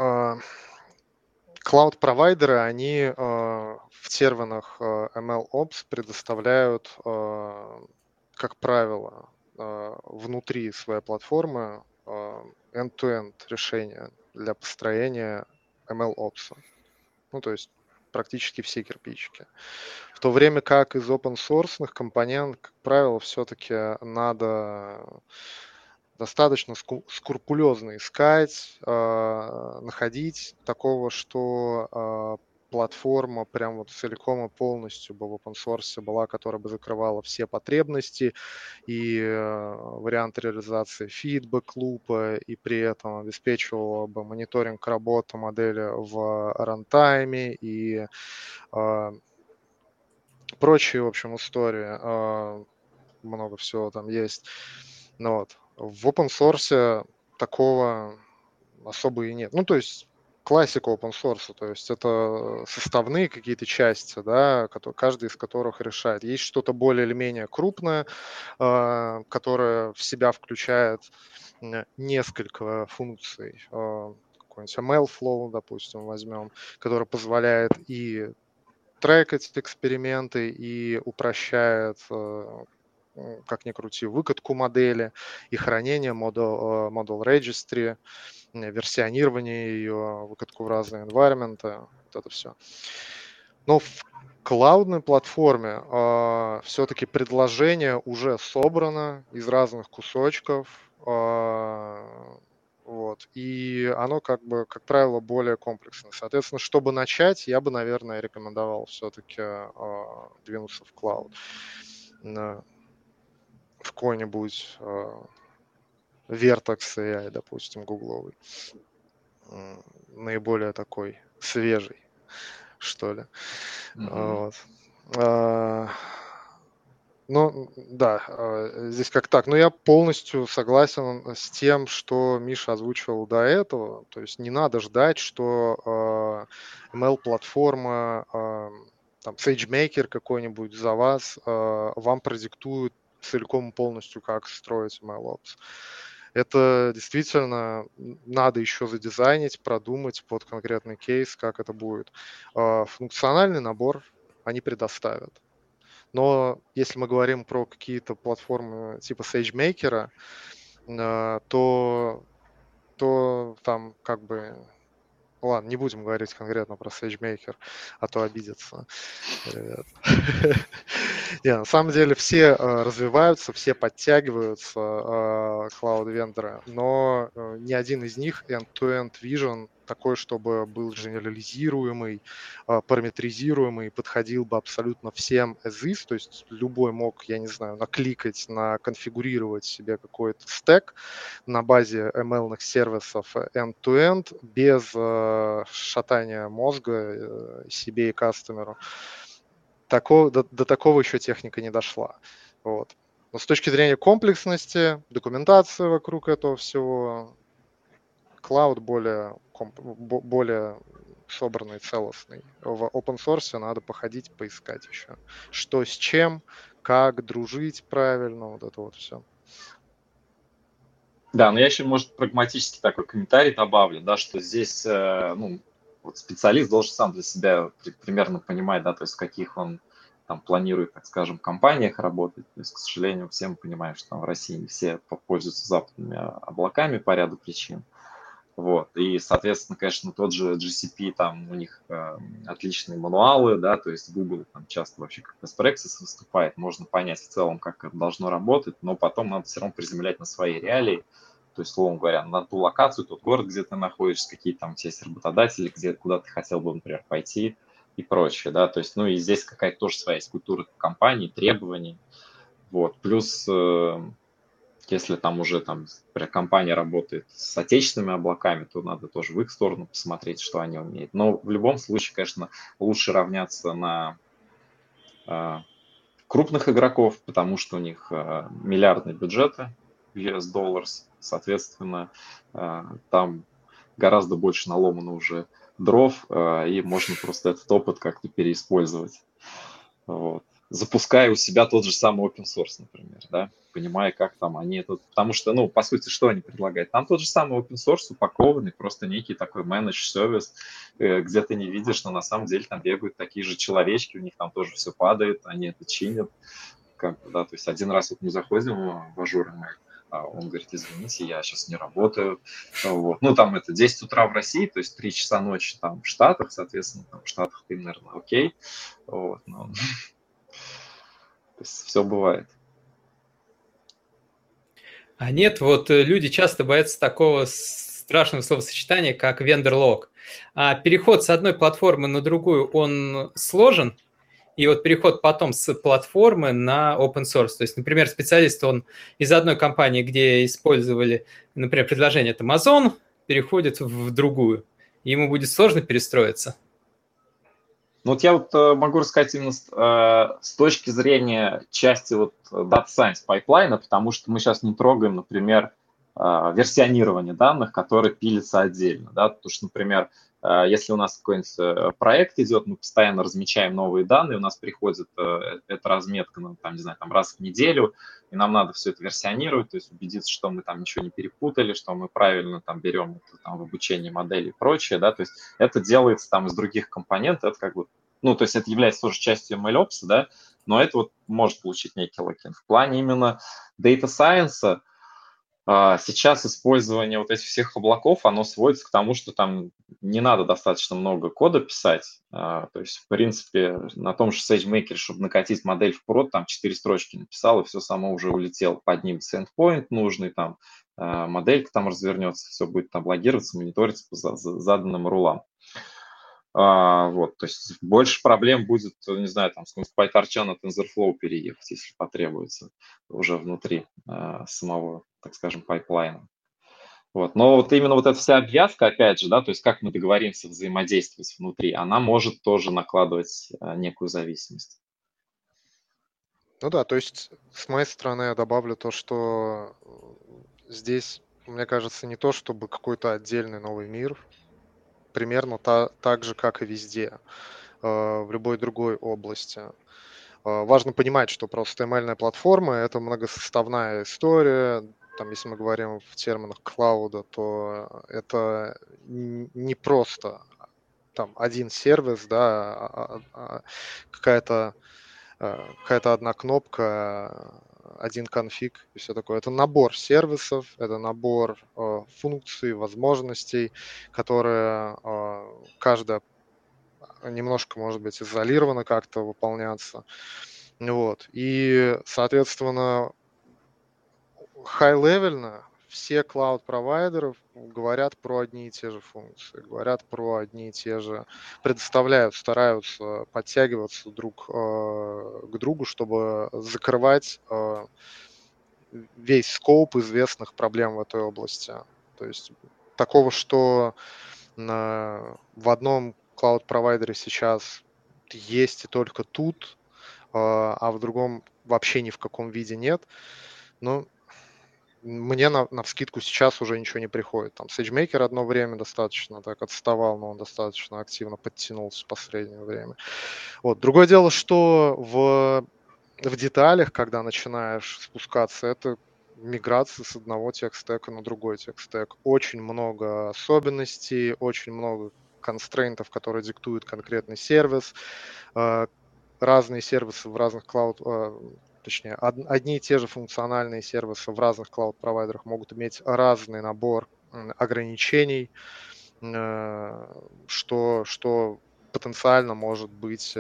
Клауд-провайдеры, они в терминах MLOps предоставляют, как правило, внутри своей платформы end-to-end решения для построения MLOps. Ну, то есть практически все кирпичики. В то время как из open-source-ных компонент, как правило, все-таки надо... достаточно скрупулезно искать, э, находить такого, что э, платформа прям вот целиком и полностью бы в open source была, которая бы закрывала все потребности и э, варианты реализации фидбэк-лупа, и при этом обеспечивала бы мониторинг работы модели в рантайме и э, прочие, в общем, истории. Э, много всего там есть. Ну, вот. В open source такого особо и нет. Ну, то есть классика open source, то есть это составные какие-то части, да, которые, каждая из которых решает. Есть что-то более или менее крупное, э, которое в себя включает несколько функций. Э, какой-нибудь MLflow, допустим, возьмем, который позволяет и трекать эксперименты, и упрощает... Э, как ни крути, выкатку модели и хранение model, model registry, версионирование ее, выкатку в разные environment, вот это все. Но в клаудной платформе э, все-таки предложение уже собрано из разных кусочков, э, вот, и оно, как бы, как правило, более комплексное. Соответственно, чтобы начать, я бы, наверное, рекомендовал все-таки э, двинуться в клауд. В какой-нибудь э, Vertex эй ай, допустим, гугловый, наиболее такой свежий, что ли. Mm-hmm. Вот. А, ну, да, здесь как так. Но я полностью согласен с тем, что Миша озвучивал до этого. То есть не надо ждать, что э, эм эл-платформа, э, там, SageMaker какой-нибудь за вас э, вам продиктует целиком и полностью, как строить MLOps. Это действительно надо еще задизайнить, продумать под конкретный кейс, как это будет. Функциональный набор они предоставят. Но если мы говорим про какие-то платформы типа SageMaker, то, то там как бы... Ладно, не будем говорить конкретно про SageMaker, а то обидятся, ребят. Не, на самом деле все развиваются, все подтягиваются клауд-вендоры, но ни один из них end-to-end vision такой, чтобы был генерализируемый, параметризируемый, подходил бы абсолютно всем as is, то есть любой мог, я не знаю, накликать, наконфигурировать себе какой-то стэк на базе эм эл-ных сервисов end-to-end без шатания мозга себе и кастомеру. Такого, до, до такого еще техника не дошла. Вот. Но с точки зрения комплексности, документации вокруг этого всего, клауд более, комп, более собранный, целостный. В open source надо походить, поискать еще. Что с чем, как дружить правильно, вот это вот все. Да, но я еще, может, прагматический такой комментарий добавлю, да, что здесь, ну, вот специалист должен сам для себя примерно понимать, да, то есть в каких он там планирует, так скажем, компаниях работать. То есть, к сожалению, все мы понимаем, что там в России не все пользуются западными облаками по ряду причин. Вот. И, соответственно, конечно, тот же джи си пи, там у них э, отличные мануалы, да, то есть Google там часто вообще как best practice выступает, можно понять в целом, как это должно работать, но потом надо все равно приземлять на свои реалии. То есть, словом говоря, на ту локацию, тот город, где ты находишься, какие там у тебя есть работодатели, где, куда ты хотел бы, например, пойти и прочее, да, то есть, ну, и здесь какая-то тоже своя есть культура компании, требований, вот, плюс, э, если там уже, там, например, компания работает с отечественными облаками, то надо тоже в их сторону посмотреть, что они умеют, но в любом случае, конечно, лучше равняться на... Э, крупных игроков, потому что у них э, миллиардные бюджеты, ю эс долларс, соответственно, там гораздо больше наломано уже дров, и можно просто этот опыт как-то переиспользовать. Вот. Запуская у себя тот же самый open source, например, да, понимая, как там они это... Потому что, ну, по сути, что они предлагают? Там тот же самый open source упакованный, просто некий такой managed service, где ты не видишь, но на самом деле там бегают такие же человечки, у них там тоже все падает, они это чинят. Как бы, да, то есть один раз вот мы заходим в Azure, а он говорит, извините, я сейчас не работаю. Вот. Ну, там это десять утра в России, то есть три часа ночи там в Штатах, соответственно, там в Штатах ты, наверное, окей. Вот, ну, то есть все бывает. А нет, вот люди часто боятся такого страшного словосочетания, как вендор-лог. А переход с одной платформы на другую, он сложен? И вот переход потом с платформы на open source. То есть, например, специалист, он из одной компании, где использовали, например, предложение от Amazon, переходит в другую. Ему будет сложно перестроиться. Ну вот я вот могу рассказать именно с, э, с точки зрения части вот Data Science пайплайна, потому что мы сейчас не трогаем, например, э, версионирование данных, которые пилятся отдельно. Да? Потому что, например, если у нас какой-нибудь проект идет, мы постоянно размечаем новые данные, у нас приходит эта разметка, ну, там, не знаю, там раз в неделю, и нам надо все это версионировать, то есть убедиться, что мы там ничего не перепутали, что мы правильно там берем это, там, в обучении модели и прочее, да, то есть это делается там из других компонентов, это как бы, ну, то есть это является тоже частью MLOps, да, но это вот может получить некий локин. В плане именно Data Science сейчас использование вот этих всех облаков, оно сводится к тому, что там не надо достаточно много кода писать. То есть, в принципе, на том же SageMaker, чтобы накатить модель в прод, там четыре строчки написал, и все само уже улетело. Поднимется endpoint нужный, там моделька там развернется, все будет там логироваться, мониториться по заданным рулам. Вот, то есть больше проблем будет, не знаю, там, с PyTorch на TensorFlow переехать, если потребуется, уже внутри самого, так скажем, пайплайна. Вот. Но вот именно вот эта вся обвязка, опять же, да, то есть как мы договоримся взаимодействовать внутри, она может тоже накладывать некую зависимость. Ну да, то есть с моей стороны я добавлю то, что здесь, мне кажется, не то, чтобы какой-то отдельный новый мир, примерно та, так же, как и везде, в любой другой области. Важно понимать, что просто эм эл-ная платформа – это многосоставная история. Там, если мы говорим в терминах клауда, то это не просто там, один сервис, да, а, а какая-то, какая-то одна кнопка, один конфиг и все такое. Это набор сервисов, это набор э, функций, возможностей, которые э, каждая немножко, может быть, изолирована как-то выполняться. Вот. И, соответственно, хай-левельно все клауд-провайдеры говорят про одни и те же функции, говорят про одни и те же, предоставляют, стараются подтягиваться друг э, к другу, чтобы закрывать э, весь скоуп известных проблем в этой области. То есть такого, что э, в одном клауд-провайдере сейчас есть и только тут, э, а в другом вообще ни в каком виде нет, ну, мне на, на вскидку сейчас уже ничего не приходит. Там SageMaker одно время достаточно так отставал, но он достаточно активно подтянулся в последнее время. Вот. Другое дело, что в, в деталях, когда начинаешь спускаться, это миграция с одного текстека на другой текстек. Очень много особенностей, очень много констрейнтов, которые диктует конкретный сервис. Разные сервисы в разных клауд... Точнее, одни и те же функциональные сервисы в разных клауд-провайдерах могут иметь разный набор ограничений, что, что потенциально может быть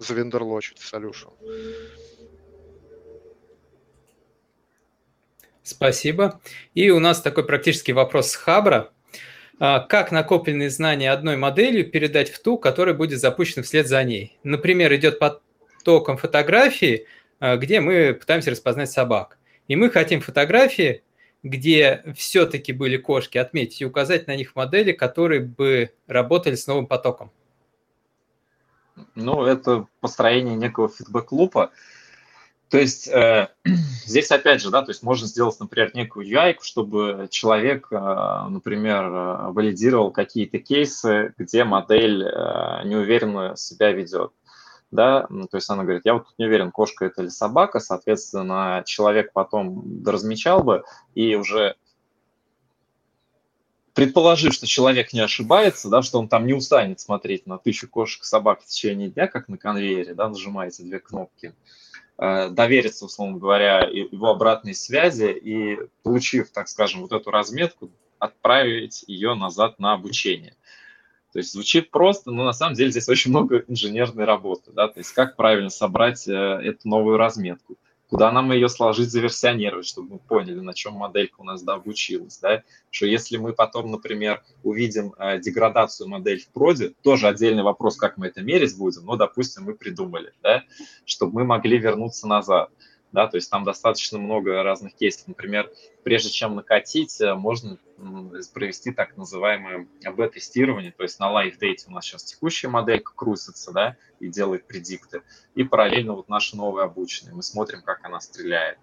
завендорлочить solution. Спасибо. И у нас такой практический вопрос с Хабра. Как накопленные знания одной моделью передать в ту, которая будет запущена вслед за ней? Например, идет под током фотографии, где мы пытаемся распознать собак. И мы хотим фотографии, где все-таки были кошки, отметить и указать на них модели, которые бы работали с новым потоком. Ну, это построение некого фидбэк-лупа. То есть э, здесь опять же, да, то есть можно сделать, например, некую ю ай, чтобы человек, э, например, э, валидировал какие-то кейсы, где модель э, неуверенно себя ведет. Да, то есть она говорит, я вот тут не уверен, кошка это или собака, соответственно, человек потом доразмечал бы и уже предположив, что человек не ошибается, да, что он там не устанет смотреть на тысячу кошек и собак в течение дня, как на конвейере, да, нажимаете две кнопки, довериться, условно говоря, его обратной связи и, получив, так скажем, вот эту разметку, отправить ее назад на обучение. То есть звучит просто, но на самом деле здесь очень много инженерной работы, да, то есть как правильно собрать э, эту новую разметку, куда нам ее сложить, заверсионировать, чтобы мы поняли, на чем моделька у нас дообучилась, да, что если мы потом, например, увидим э, деградацию модель в проде, тоже отдельный вопрос, как мы это мерить будем, но, допустим, мы придумали, да, чтобы мы могли вернуться назад. Да, то есть там достаточно много разных кейсов. Например, прежде чем накатить, можно провести так называемое эй би тестирование. То есть на live date у нас сейчас текущая моделька крутится, да, и делает предикты. И параллельно вот наши новые обученные. Мы смотрим, как она стреляет.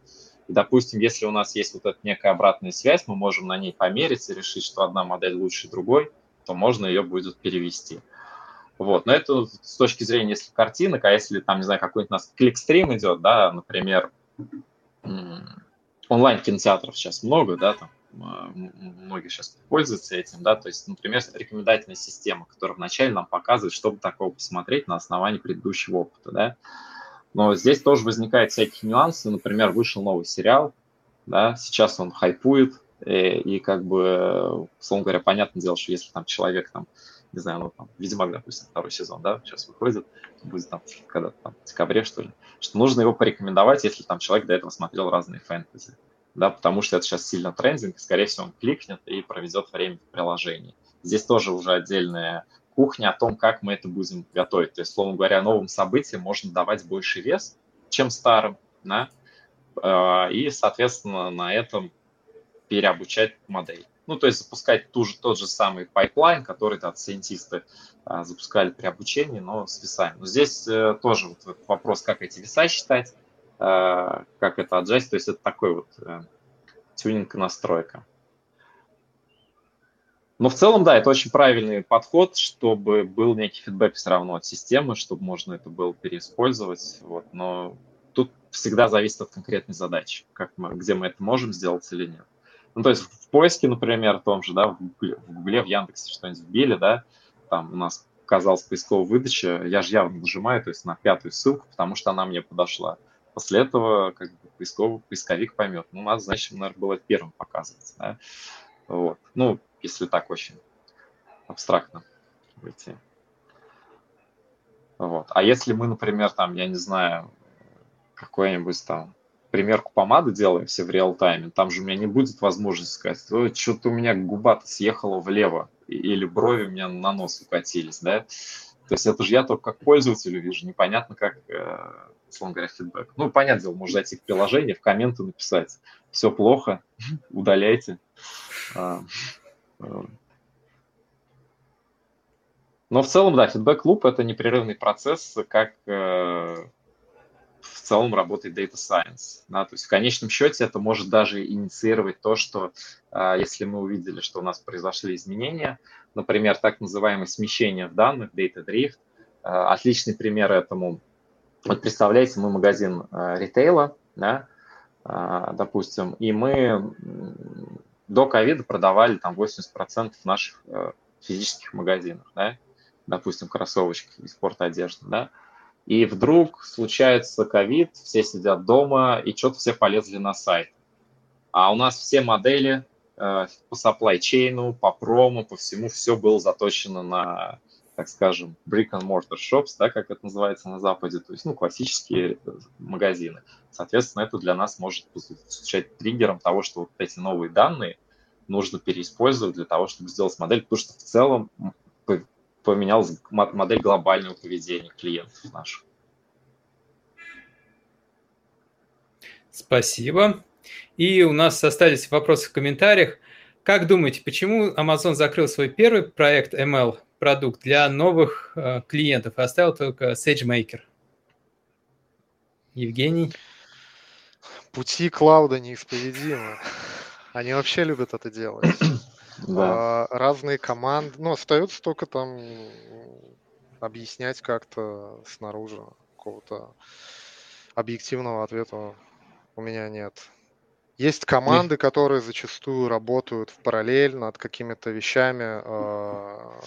И, допустим, если у нас есть вот эта некая обратная связь, мы можем на ней померить и решить, что одна модель лучше другой, то можно ее будет перевести. Вот, но это с точки зрения, если картинок, а если там, не знаю, какой-нибудь у нас кликстрим идет, да, например, онлайн-кинотеатров сейчас много, да, там многие сейчас пользуются этим, да, то есть, например, рекомендательная система, которая вначале нам показывает, чтобы такого посмотреть на основании предыдущего опыта, да, но здесь тоже возникают всякие нюансы, например, вышел новый сериал, да, сейчас он хайпует, и, и как бы, условно говоря, понятное дело, что если там человек там, не знаю, ну там, Ведьмак, допустим, второй сезон, да, сейчас выходит, будет там когда-то там, в декабре, что ли, что нужно его порекомендовать, если там человек до этого смотрел разные фэнтези, да, потому что это сейчас сильно трендинг, и, скорее всего, он кликнет и проведет время в приложении. Здесь тоже уже отдельная кухня о том, как мы это будем готовить. То есть, словом говоря, новым событиям можно давать больше вес, чем старым, да, и, соответственно, на этом переобучать модель. Ну, то есть запускать ту же, тот же самый пайплайн, который да, сайентисты а, запускали при обучении, но с весами. Но здесь э, тоже вот вопрос, как эти веса считать, э, как это аджесть. То есть это такой вот э, тюнинг и настройка. Но в целом, да, это очень правильный подход, чтобы был некий фидбэк все равно от системы, чтобы можно это было переиспользовать. Вот. Но тут всегда зависит от конкретной задачи, как мы, где мы это можем сделать или нет. Ну, то есть в поиске, например, в том же, да, в Гугле, в, Гугле, в Яндексе что-нибудь вбили, да, там у нас оказалась поисковая выдача, я же явно нажимаю, то есть на пятую ссылку, потому что она мне подошла. После этого как бы поисковый, поисковик поймет. Ну, у нас, значит, наверное, было первым показывать, да, вот. Ну, если так очень абстрактно выйти. Вот. А если мы, например, там, я не знаю, какой-нибудь там примерку помады делаем все в реал-тайме, там же у меня не будет возможности сказать, что-то у меня губа-то съехала влево, или брови у меня на нос укатились, да? То есть это же я только как пользователь вижу, непонятно как, условно говоря, фидбэк. Ну, понятное дело, можно зайти в приложение, в комменты написать, все плохо, удаляйте. Но в целом, да, фидбэк-луп – это непрерывный процесс, как в целом работает Data Science. Да? То есть в конечном счете это может даже инициировать то, что если мы увидели, что у нас произошли изменения, например, так называемое смещение данных, Data Drift. Отличный пример этому. Вот представляете, мы магазин ритейла, да, допустим, и мы до ковида продавали там восемьдесят процентов наших физических магазинов, да, допустим, кроссовочки и спортодежды, да, и вдруг случается ковид, все сидят дома, и что-то все полезли на сайт. А у нас все модели э, по саплай-чейну, по промо, по всему, все было заточено на, так скажем, brick-and-mortar shops, да, как это называется на Западе, то есть, ну, классические магазины. Соответственно, это для нас может послужить триггером того, что вот эти новые данные нужно переиспользовать для того, чтобы сделать модель, потому что в целом поменялась модель глобального поведения клиентов наших. Спасибо. И у нас остались вопросы в комментариях. Как думаете, почему Amazon закрыл свой первый проект эм эл-продукт для новых э, клиентов и оставил только SageMaker? Евгений? Пути клауда неисповедимы. Они вообще любят это делать. Да. Разные команды. Ну, остается только там объяснять как-то снаружи. Какого-то объективного ответа у меня нет. Есть команды, которые зачастую работают в параллель над какими-то вещами,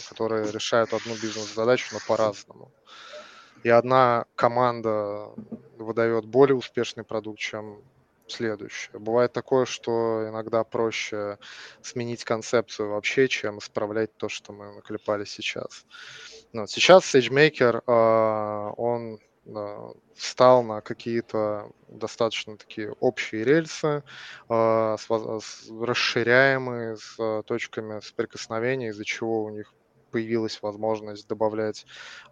которые решают одну бизнес-задачу, но по-разному. И одна команда выдает более успешный продукт, чем следующее. Бывает такое, что иногда проще сменить концепцию вообще, чем исправлять то, что мы наклепали сейчас. Но сейчас SageMaker, он встал на какие-то достаточно такие общие рельсы, расширяемые с точками соприкосновения, из-за чего у них появилась возможность добавлять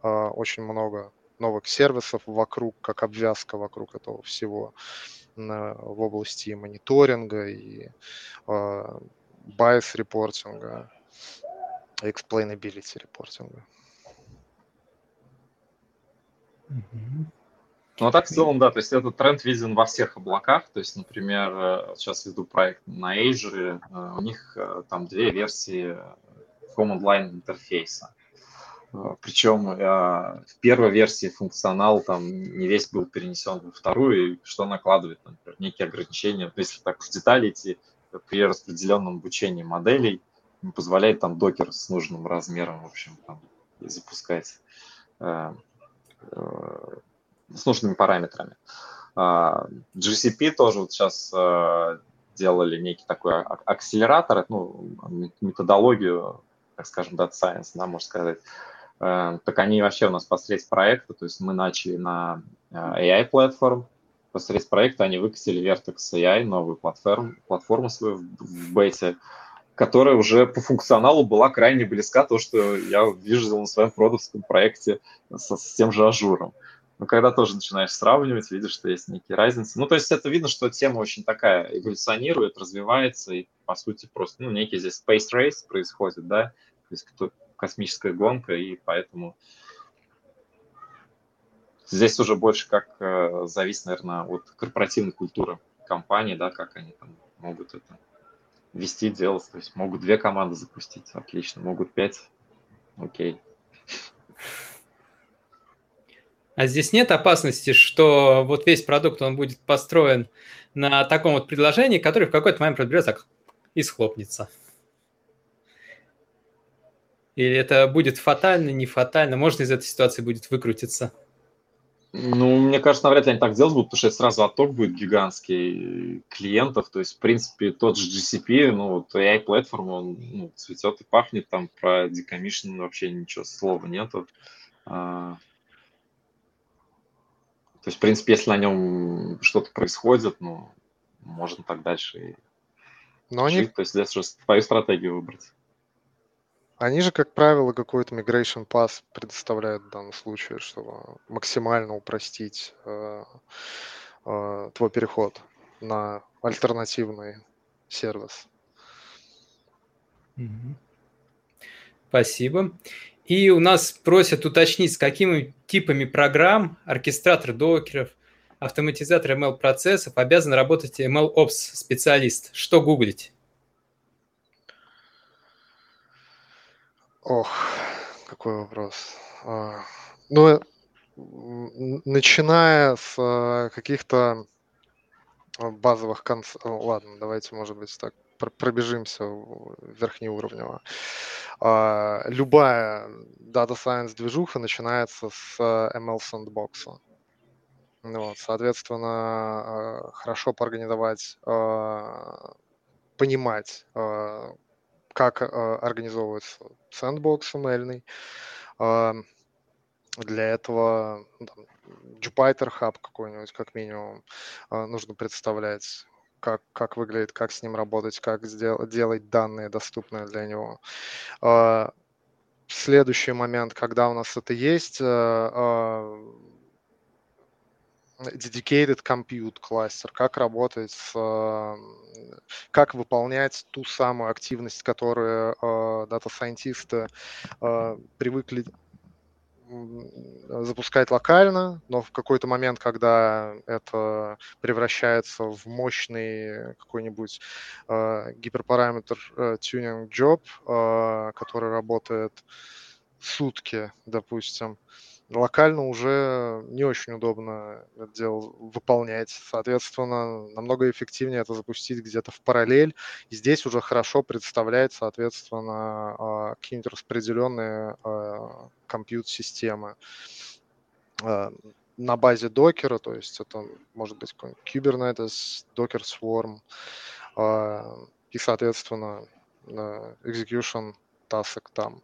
очень много новых сервисов вокруг, как обвязка вокруг этого всего. На, в области мониторинга и э, bias репортинга, explainability репортинга. Ну, а так в целом, да, то есть этот тренд виден во всех облаках. То есть, например, сейчас веду проект на Azure, у них там две версии command line интерфейса. Причем в первой версии функционал там не весь был перенесен во вторую, что накладывает, например, некие ограничения. Если так в детали идти, при распределенном обучении моделей позволяет там докер с нужным размером, в общем, там, запускать э, э, с нужными параметрами. джи си пи тоже вот сейчас э, делали некий такой акселератор, ну, методологию, так скажем, Data Science, да, можно сказать. Так они вообще у нас посредством проекта, то есть мы начали на эй ай-платформ, посредством проекта они выкатили Vertex эй ай, новую платформу, платформу свою в бете, которая уже по функционалу была крайне близка то, что я вижу на своем продавском проекте со, с тем же Ажуром. Но когда тоже начинаешь сравнивать, видишь, что есть некие разницы. Ну, то есть это видно, что тема очень такая эволюционирует, развивается, и, по сути, просто, ну, некий здесь space race происходит, да, то есть космическая гонка, и поэтому здесь уже больше как э, зависит, наверное, от корпоративной культуры компании, да, как они там могут это вести, делать, то есть могут две команды запустить, отлично, могут пять, окей. А здесь нет опасности, что вот весь продукт, он будет построен на таком вот предложении, которое в какой-то момент подберется и схлопнется? Или это будет фатально, не фатально? Может, из этой ситуации будет выкрутиться? Ну, мне кажется, навряд ли они так делать будут, потому что это сразу отток будет гигантский клиентов. То есть, в принципе, тот же джи си пи, ну, вот эй ай-платформ, он, ну, цветет и пахнет, там про декомишн вообще ничего слова нету. То есть, в принципе, если на нем что-то происходит, ну, можно так дальше и но жить. Они... То есть здесь же твою стратегию выбрать. Они же, как правило, какой-то migration path предоставляют в данном случае, чтобы максимально упростить э, э, твой переход на альтернативный сервис. Mm-hmm. Спасибо. И у нас просят уточнить, с какими типами программ оркестратор докеров, автоматизатор эм эл-процессов обязан работать MLOps специалист. Что гуглить? Ох, какой вопрос. Ну, начиная с каких-то базовых концов... Ладно, давайте, может быть, так пробежимся верхнеуровнево. Любая Data Science движуха начинается с эм эл Sandbox. Вот, соответственно, хорошо поорганизовать, понимать, как организовывается сэндбокс эм эль-ный. Для этого там, Jupyter Hub какой-нибудь, как минимум, нужно представлять, как, как выглядит, как с ним работать, как сдел- делать данные, доступные для него. Следующий момент, когда у нас это есть, dedicated compute кластер, как работать, с, как выполнять ту самую активность, которую дата-сайентисты привыкли запускать локально, но в какой-то момент, когда это превращается в мощный какой-нибудь гиперпараметр тюнинг джоб, который работает сутки, допустим, локально уже не очень удобно это дело выполнять. Соответственно, намного эффективнее это запустить где-то в параллель. И здесь уже хорошо представлять, соответственно, какие-нибудь распределенные компьют-системы на базе докера. То есть это может быть какой-нибудь Kubernetes, Docker Swarm и, соответственно, execution тасок там.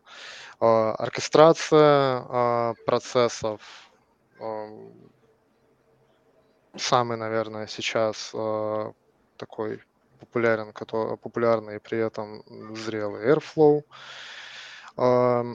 Оркестрация процессов. Самый, наверное, сейчас такой популярен, популярный и при этом зрелый Airflow. Что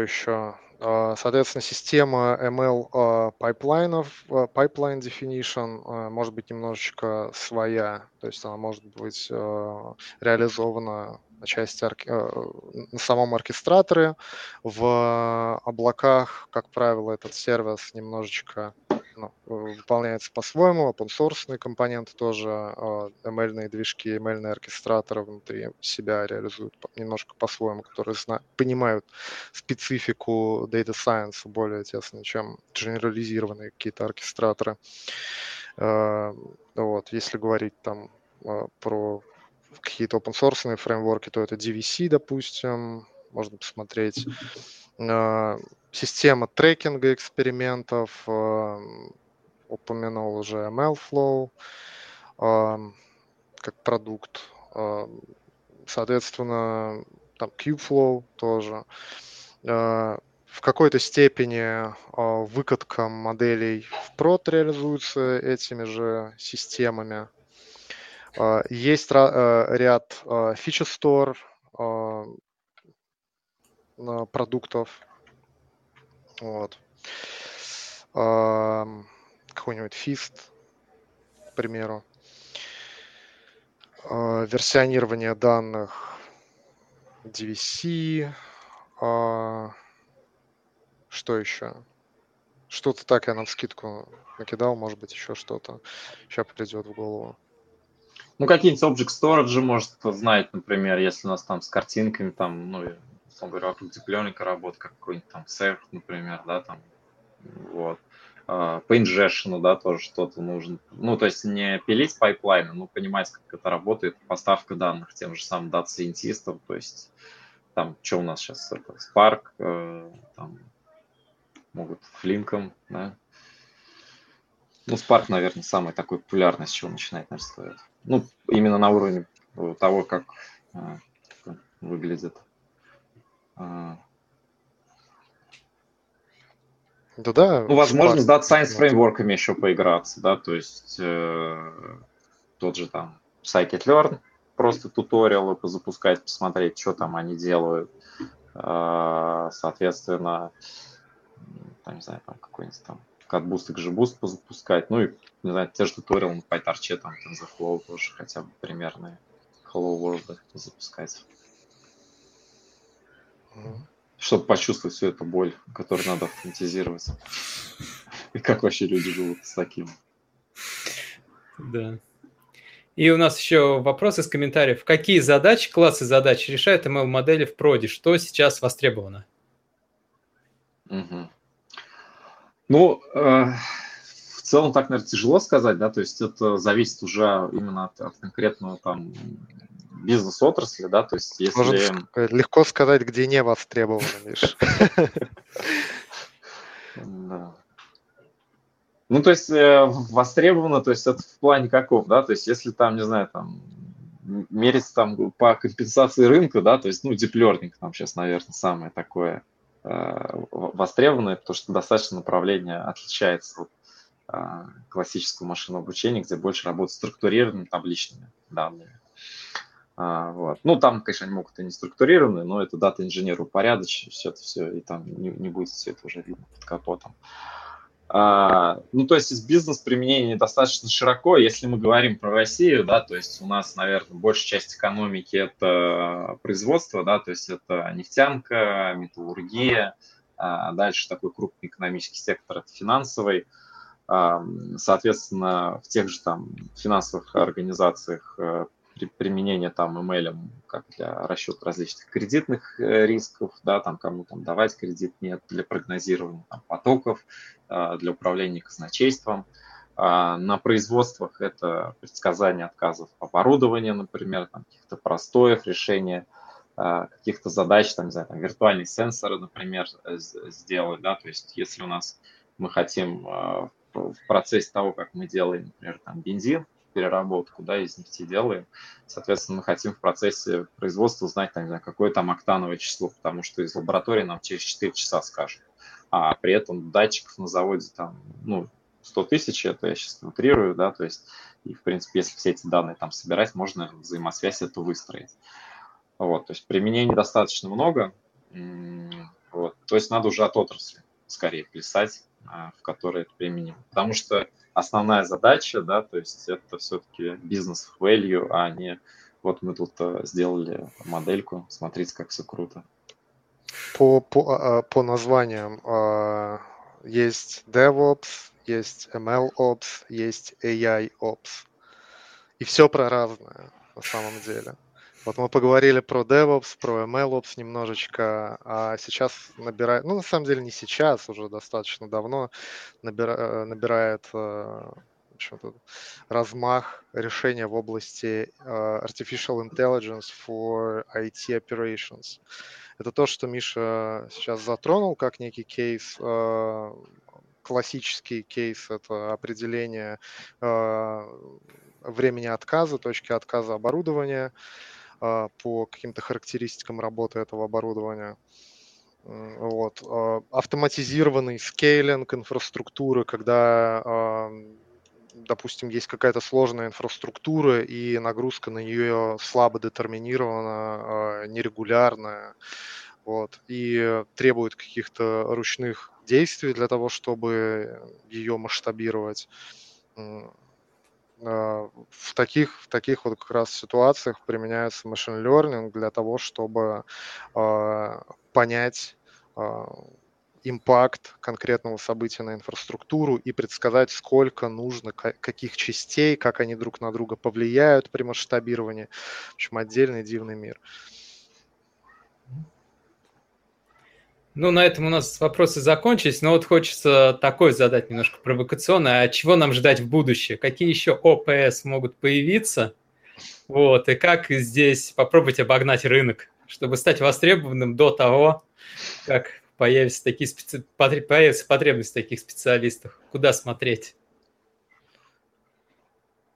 еще? Соответственно, система эм эл пайплайнов, pipeline definition может быть немножечко своя, то есть она может быть реализована на части орке... на самом оркестраторе. В облаках, как правило, этот сервис немножечко ну, выполняется по-своему, open-source компоненты тоже, эм эль-ные движки, эм эль-ные оркестраторы внутри себя реализуют немножко по-своему, которые зна- понимают специфику data science более тесно, чем генерализированные какие-то оркестраторы. Вот, если говорить там про какие-то open-source фреймворки, то это ди ви си, допустим, можно посмотреть. Система трекинга экспериментов, упомянул уже MLflow как продукт, соответственно, там Kubeflow тоже. В какой-то степени выкатка моделей в прод реализуется этими же системами. Есть ряд фичестор продуктов. Вот. Какой-нибудь фист, к примеру. Версионирование данных ди ви си. Что еще? Что-то так я навскидку накидал, может быть, еще что-то. Сейчас придет в голову. Ну, какие-нибудь Object Storage, может, кто знает, например, если у нас там с картинками, там, ну, он говорит, вокруг диплённика работа, какой-нибудь там серф, например, да, там, вот. По инжекшену, да, тоже что-то нужно. Ну, то есть не пилить пайплайны, но понимать, как это работает, поставка данных тем же самым дата-сайентистам, то есть там, что у нас сейчас, Spark, э, там, могут Флинком, да. Ну, Spark, наверное, самый такой популярный, с чего начинает, наверное, стоит. Ну, именно на уровне того, как э, выглядит. Да-да. Ну, возможно, с Data Science фреймворками еще поиграться, да, то есть э, тот же там Scikit-learn, просто туториалы позапускать, посмотреть, что там они делают, э, соответственно, там, не знаю, там какой-нибудь там CatBoost и G-Boost позапускать, ну и, не знаю, те же туториалы на PyTorch, там, TensorFlow тоже хотя бы примерные Hello World запускать. Mm-hmm. Чтобы почувствовать всю эту боль, которую надо автоматизировать. И как вообще люди живут с таким. Да. И у нас еще вопрос из комментариев. Какие задачи, классы задач решают эм эл-модели в проде? Что сейчас востребовано? Угу. Ну, э, в целом так, наверное, тяжело сказать, да, то есть это зависит уже именно от, от конкретного там... бизнес-отрасли, да, то есть если... Можно легко сказать, где не востребовано, Миш. Ну, то есть востребовано, то есть это в плане каком, да, то есть если там, не знаю, там, мерится там по компенсации рынка, да, то есть, ну, диплёрнинг там сейчас, наверное, самое такое востребованное, потому что достаточно направление отличается от классического машинного обучения, где больше работают структурированными табличными данными. А, вот. Ну, там, конечно, они могут и не структурированные, но это дата-инженер упорядочит все это все, и там не, не будет все это уже видно под капотом. А, ну, то есть из бизнес-применения достаточно широко. Если мы говорим про Россию, да, то есть у нас, наверное, большая часть экономики – это производство, да, то есть это нефтянка, металлургия, а дальше такой крупный экономический сектор – это финансовый. Соответственно, в тех же там финансовых организациях применение там эм эл как для расчета различных кредитных рисков, да, там кому там давать кредит, нет, для прогнозирования там потоков, для управления казначейством. На производствах это предсказание отказов оборудования, например, там каких-то простоев, решения каких-то задач, там, не знаю, там виртуальные сенсоры, например, сделать, да, то есть если у нас мы хотим в процессе того, как мы делаем, например, там бензин, переработку, да, из нефти делаем. Соответственно, мы хотим в процессе производства знать, там, не знаю, какое там октановое число, потому что из лаборатории нам через четыре часа скажут. А при этом датчиков на заводе там, ну, сто тысяч, это я сейчас утрирую, да, то есть, и, в принципе, если все эти данные там собирать, можно взаимосвязь эту выстроить. Вот, то есть применений достаточно много, вот, то есть надо уже от отрасли скорее плясать, в которой это применимо, потому что основная задача, да, то есть это все-таки бизнес-value, а не вот мы тут сделали модельку, смотрите, как все круто. По, по, по названиям есть DevOps, есть MLOps, есть AIOps. И все про разное на самом деле. Вот мы поговорили про DevOps, про MLOps немножечко, а сейчас набирает, ну, на самом деле не сейчас, уже достаточно давно набира... набирает э, размах решения в области э, Artificial Intelligence for ай ти Operations. Это то, что Миша сейчас затронул как некий кейс. Э, классический кейс – это определение э, времени отказа, точки отказа оборудования, по каким-то характеристикам работы этого оборудования. Вот. Автоматизированный скейлинг инфраструктуры, когда, допустим, есть какая-то сложная инфраструктура, и нагрузка на нее слабо детерминирована, нерегулярная, вот, и требует каких-то ручных действий для того, чтобы ее масштабировать. В таких, в таких вот как раз ситуациях применяется machine learning для того, чтобы э, понять э, импакт конкретного события на инфраструктуру и предсказать, сколько нужно каких частей, как они друг на друга повлияют при масштабировании. В общем, отдельный дивный мир. Ну, на этом у нас вопросы закончились, но вот хочется такой задать немножко провокационно. А чего нам ждать в будущее? Какие еще о пэ эс могут появиться? Вот, и как здесь попробовать обогнать рынок, чтобы стать востребованным до того, как появятся, такие специ... появятся потребности в таких специалистах? Куда смотреть?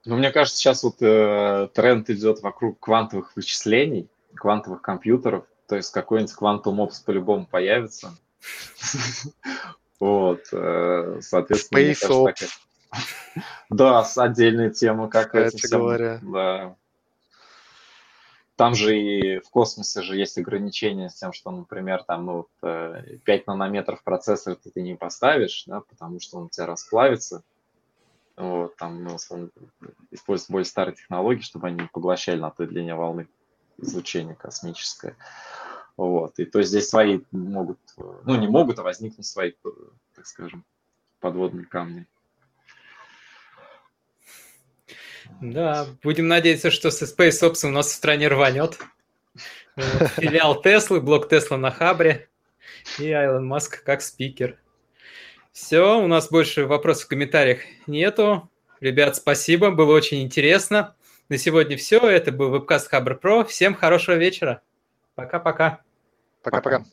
Ну, мне кажется, сейчас вот э, тренд идет вокруг квантовых вычислений, квантовых компьютеров. То есть какой-нибудь Quantum Ops по-любому появится. Вот, соответственно, мне кажется, такая... Да, отдельная тема, как это все. Да. Там же и в космосе же есть ограничения с тем, что, например, там, ну, пять нанометров процессора ты, ты не поставишь, да, потому что он у тебя расплавится. Вот, там, ну, используются более старые технологии, чтобы они не поглощали на той длине волны излучение космическое. Вот, и то есть здесь свои могут, ну, не могут, а возникнуть свои, так скажем, подводные камни. Да, будем надеяться, что с SpaceOps у нас в стране рванет. Филиал Теслы, блок Тесла на Хабре и Илон Маск как спикер. Все, у нас больше вопросов в комментариях нету. Ребят, спасибо, было очень интересно. На сегодня все, это был вебкаст Хабр Про. Всем хорошего вечера. Пока-пока. Пока-пока.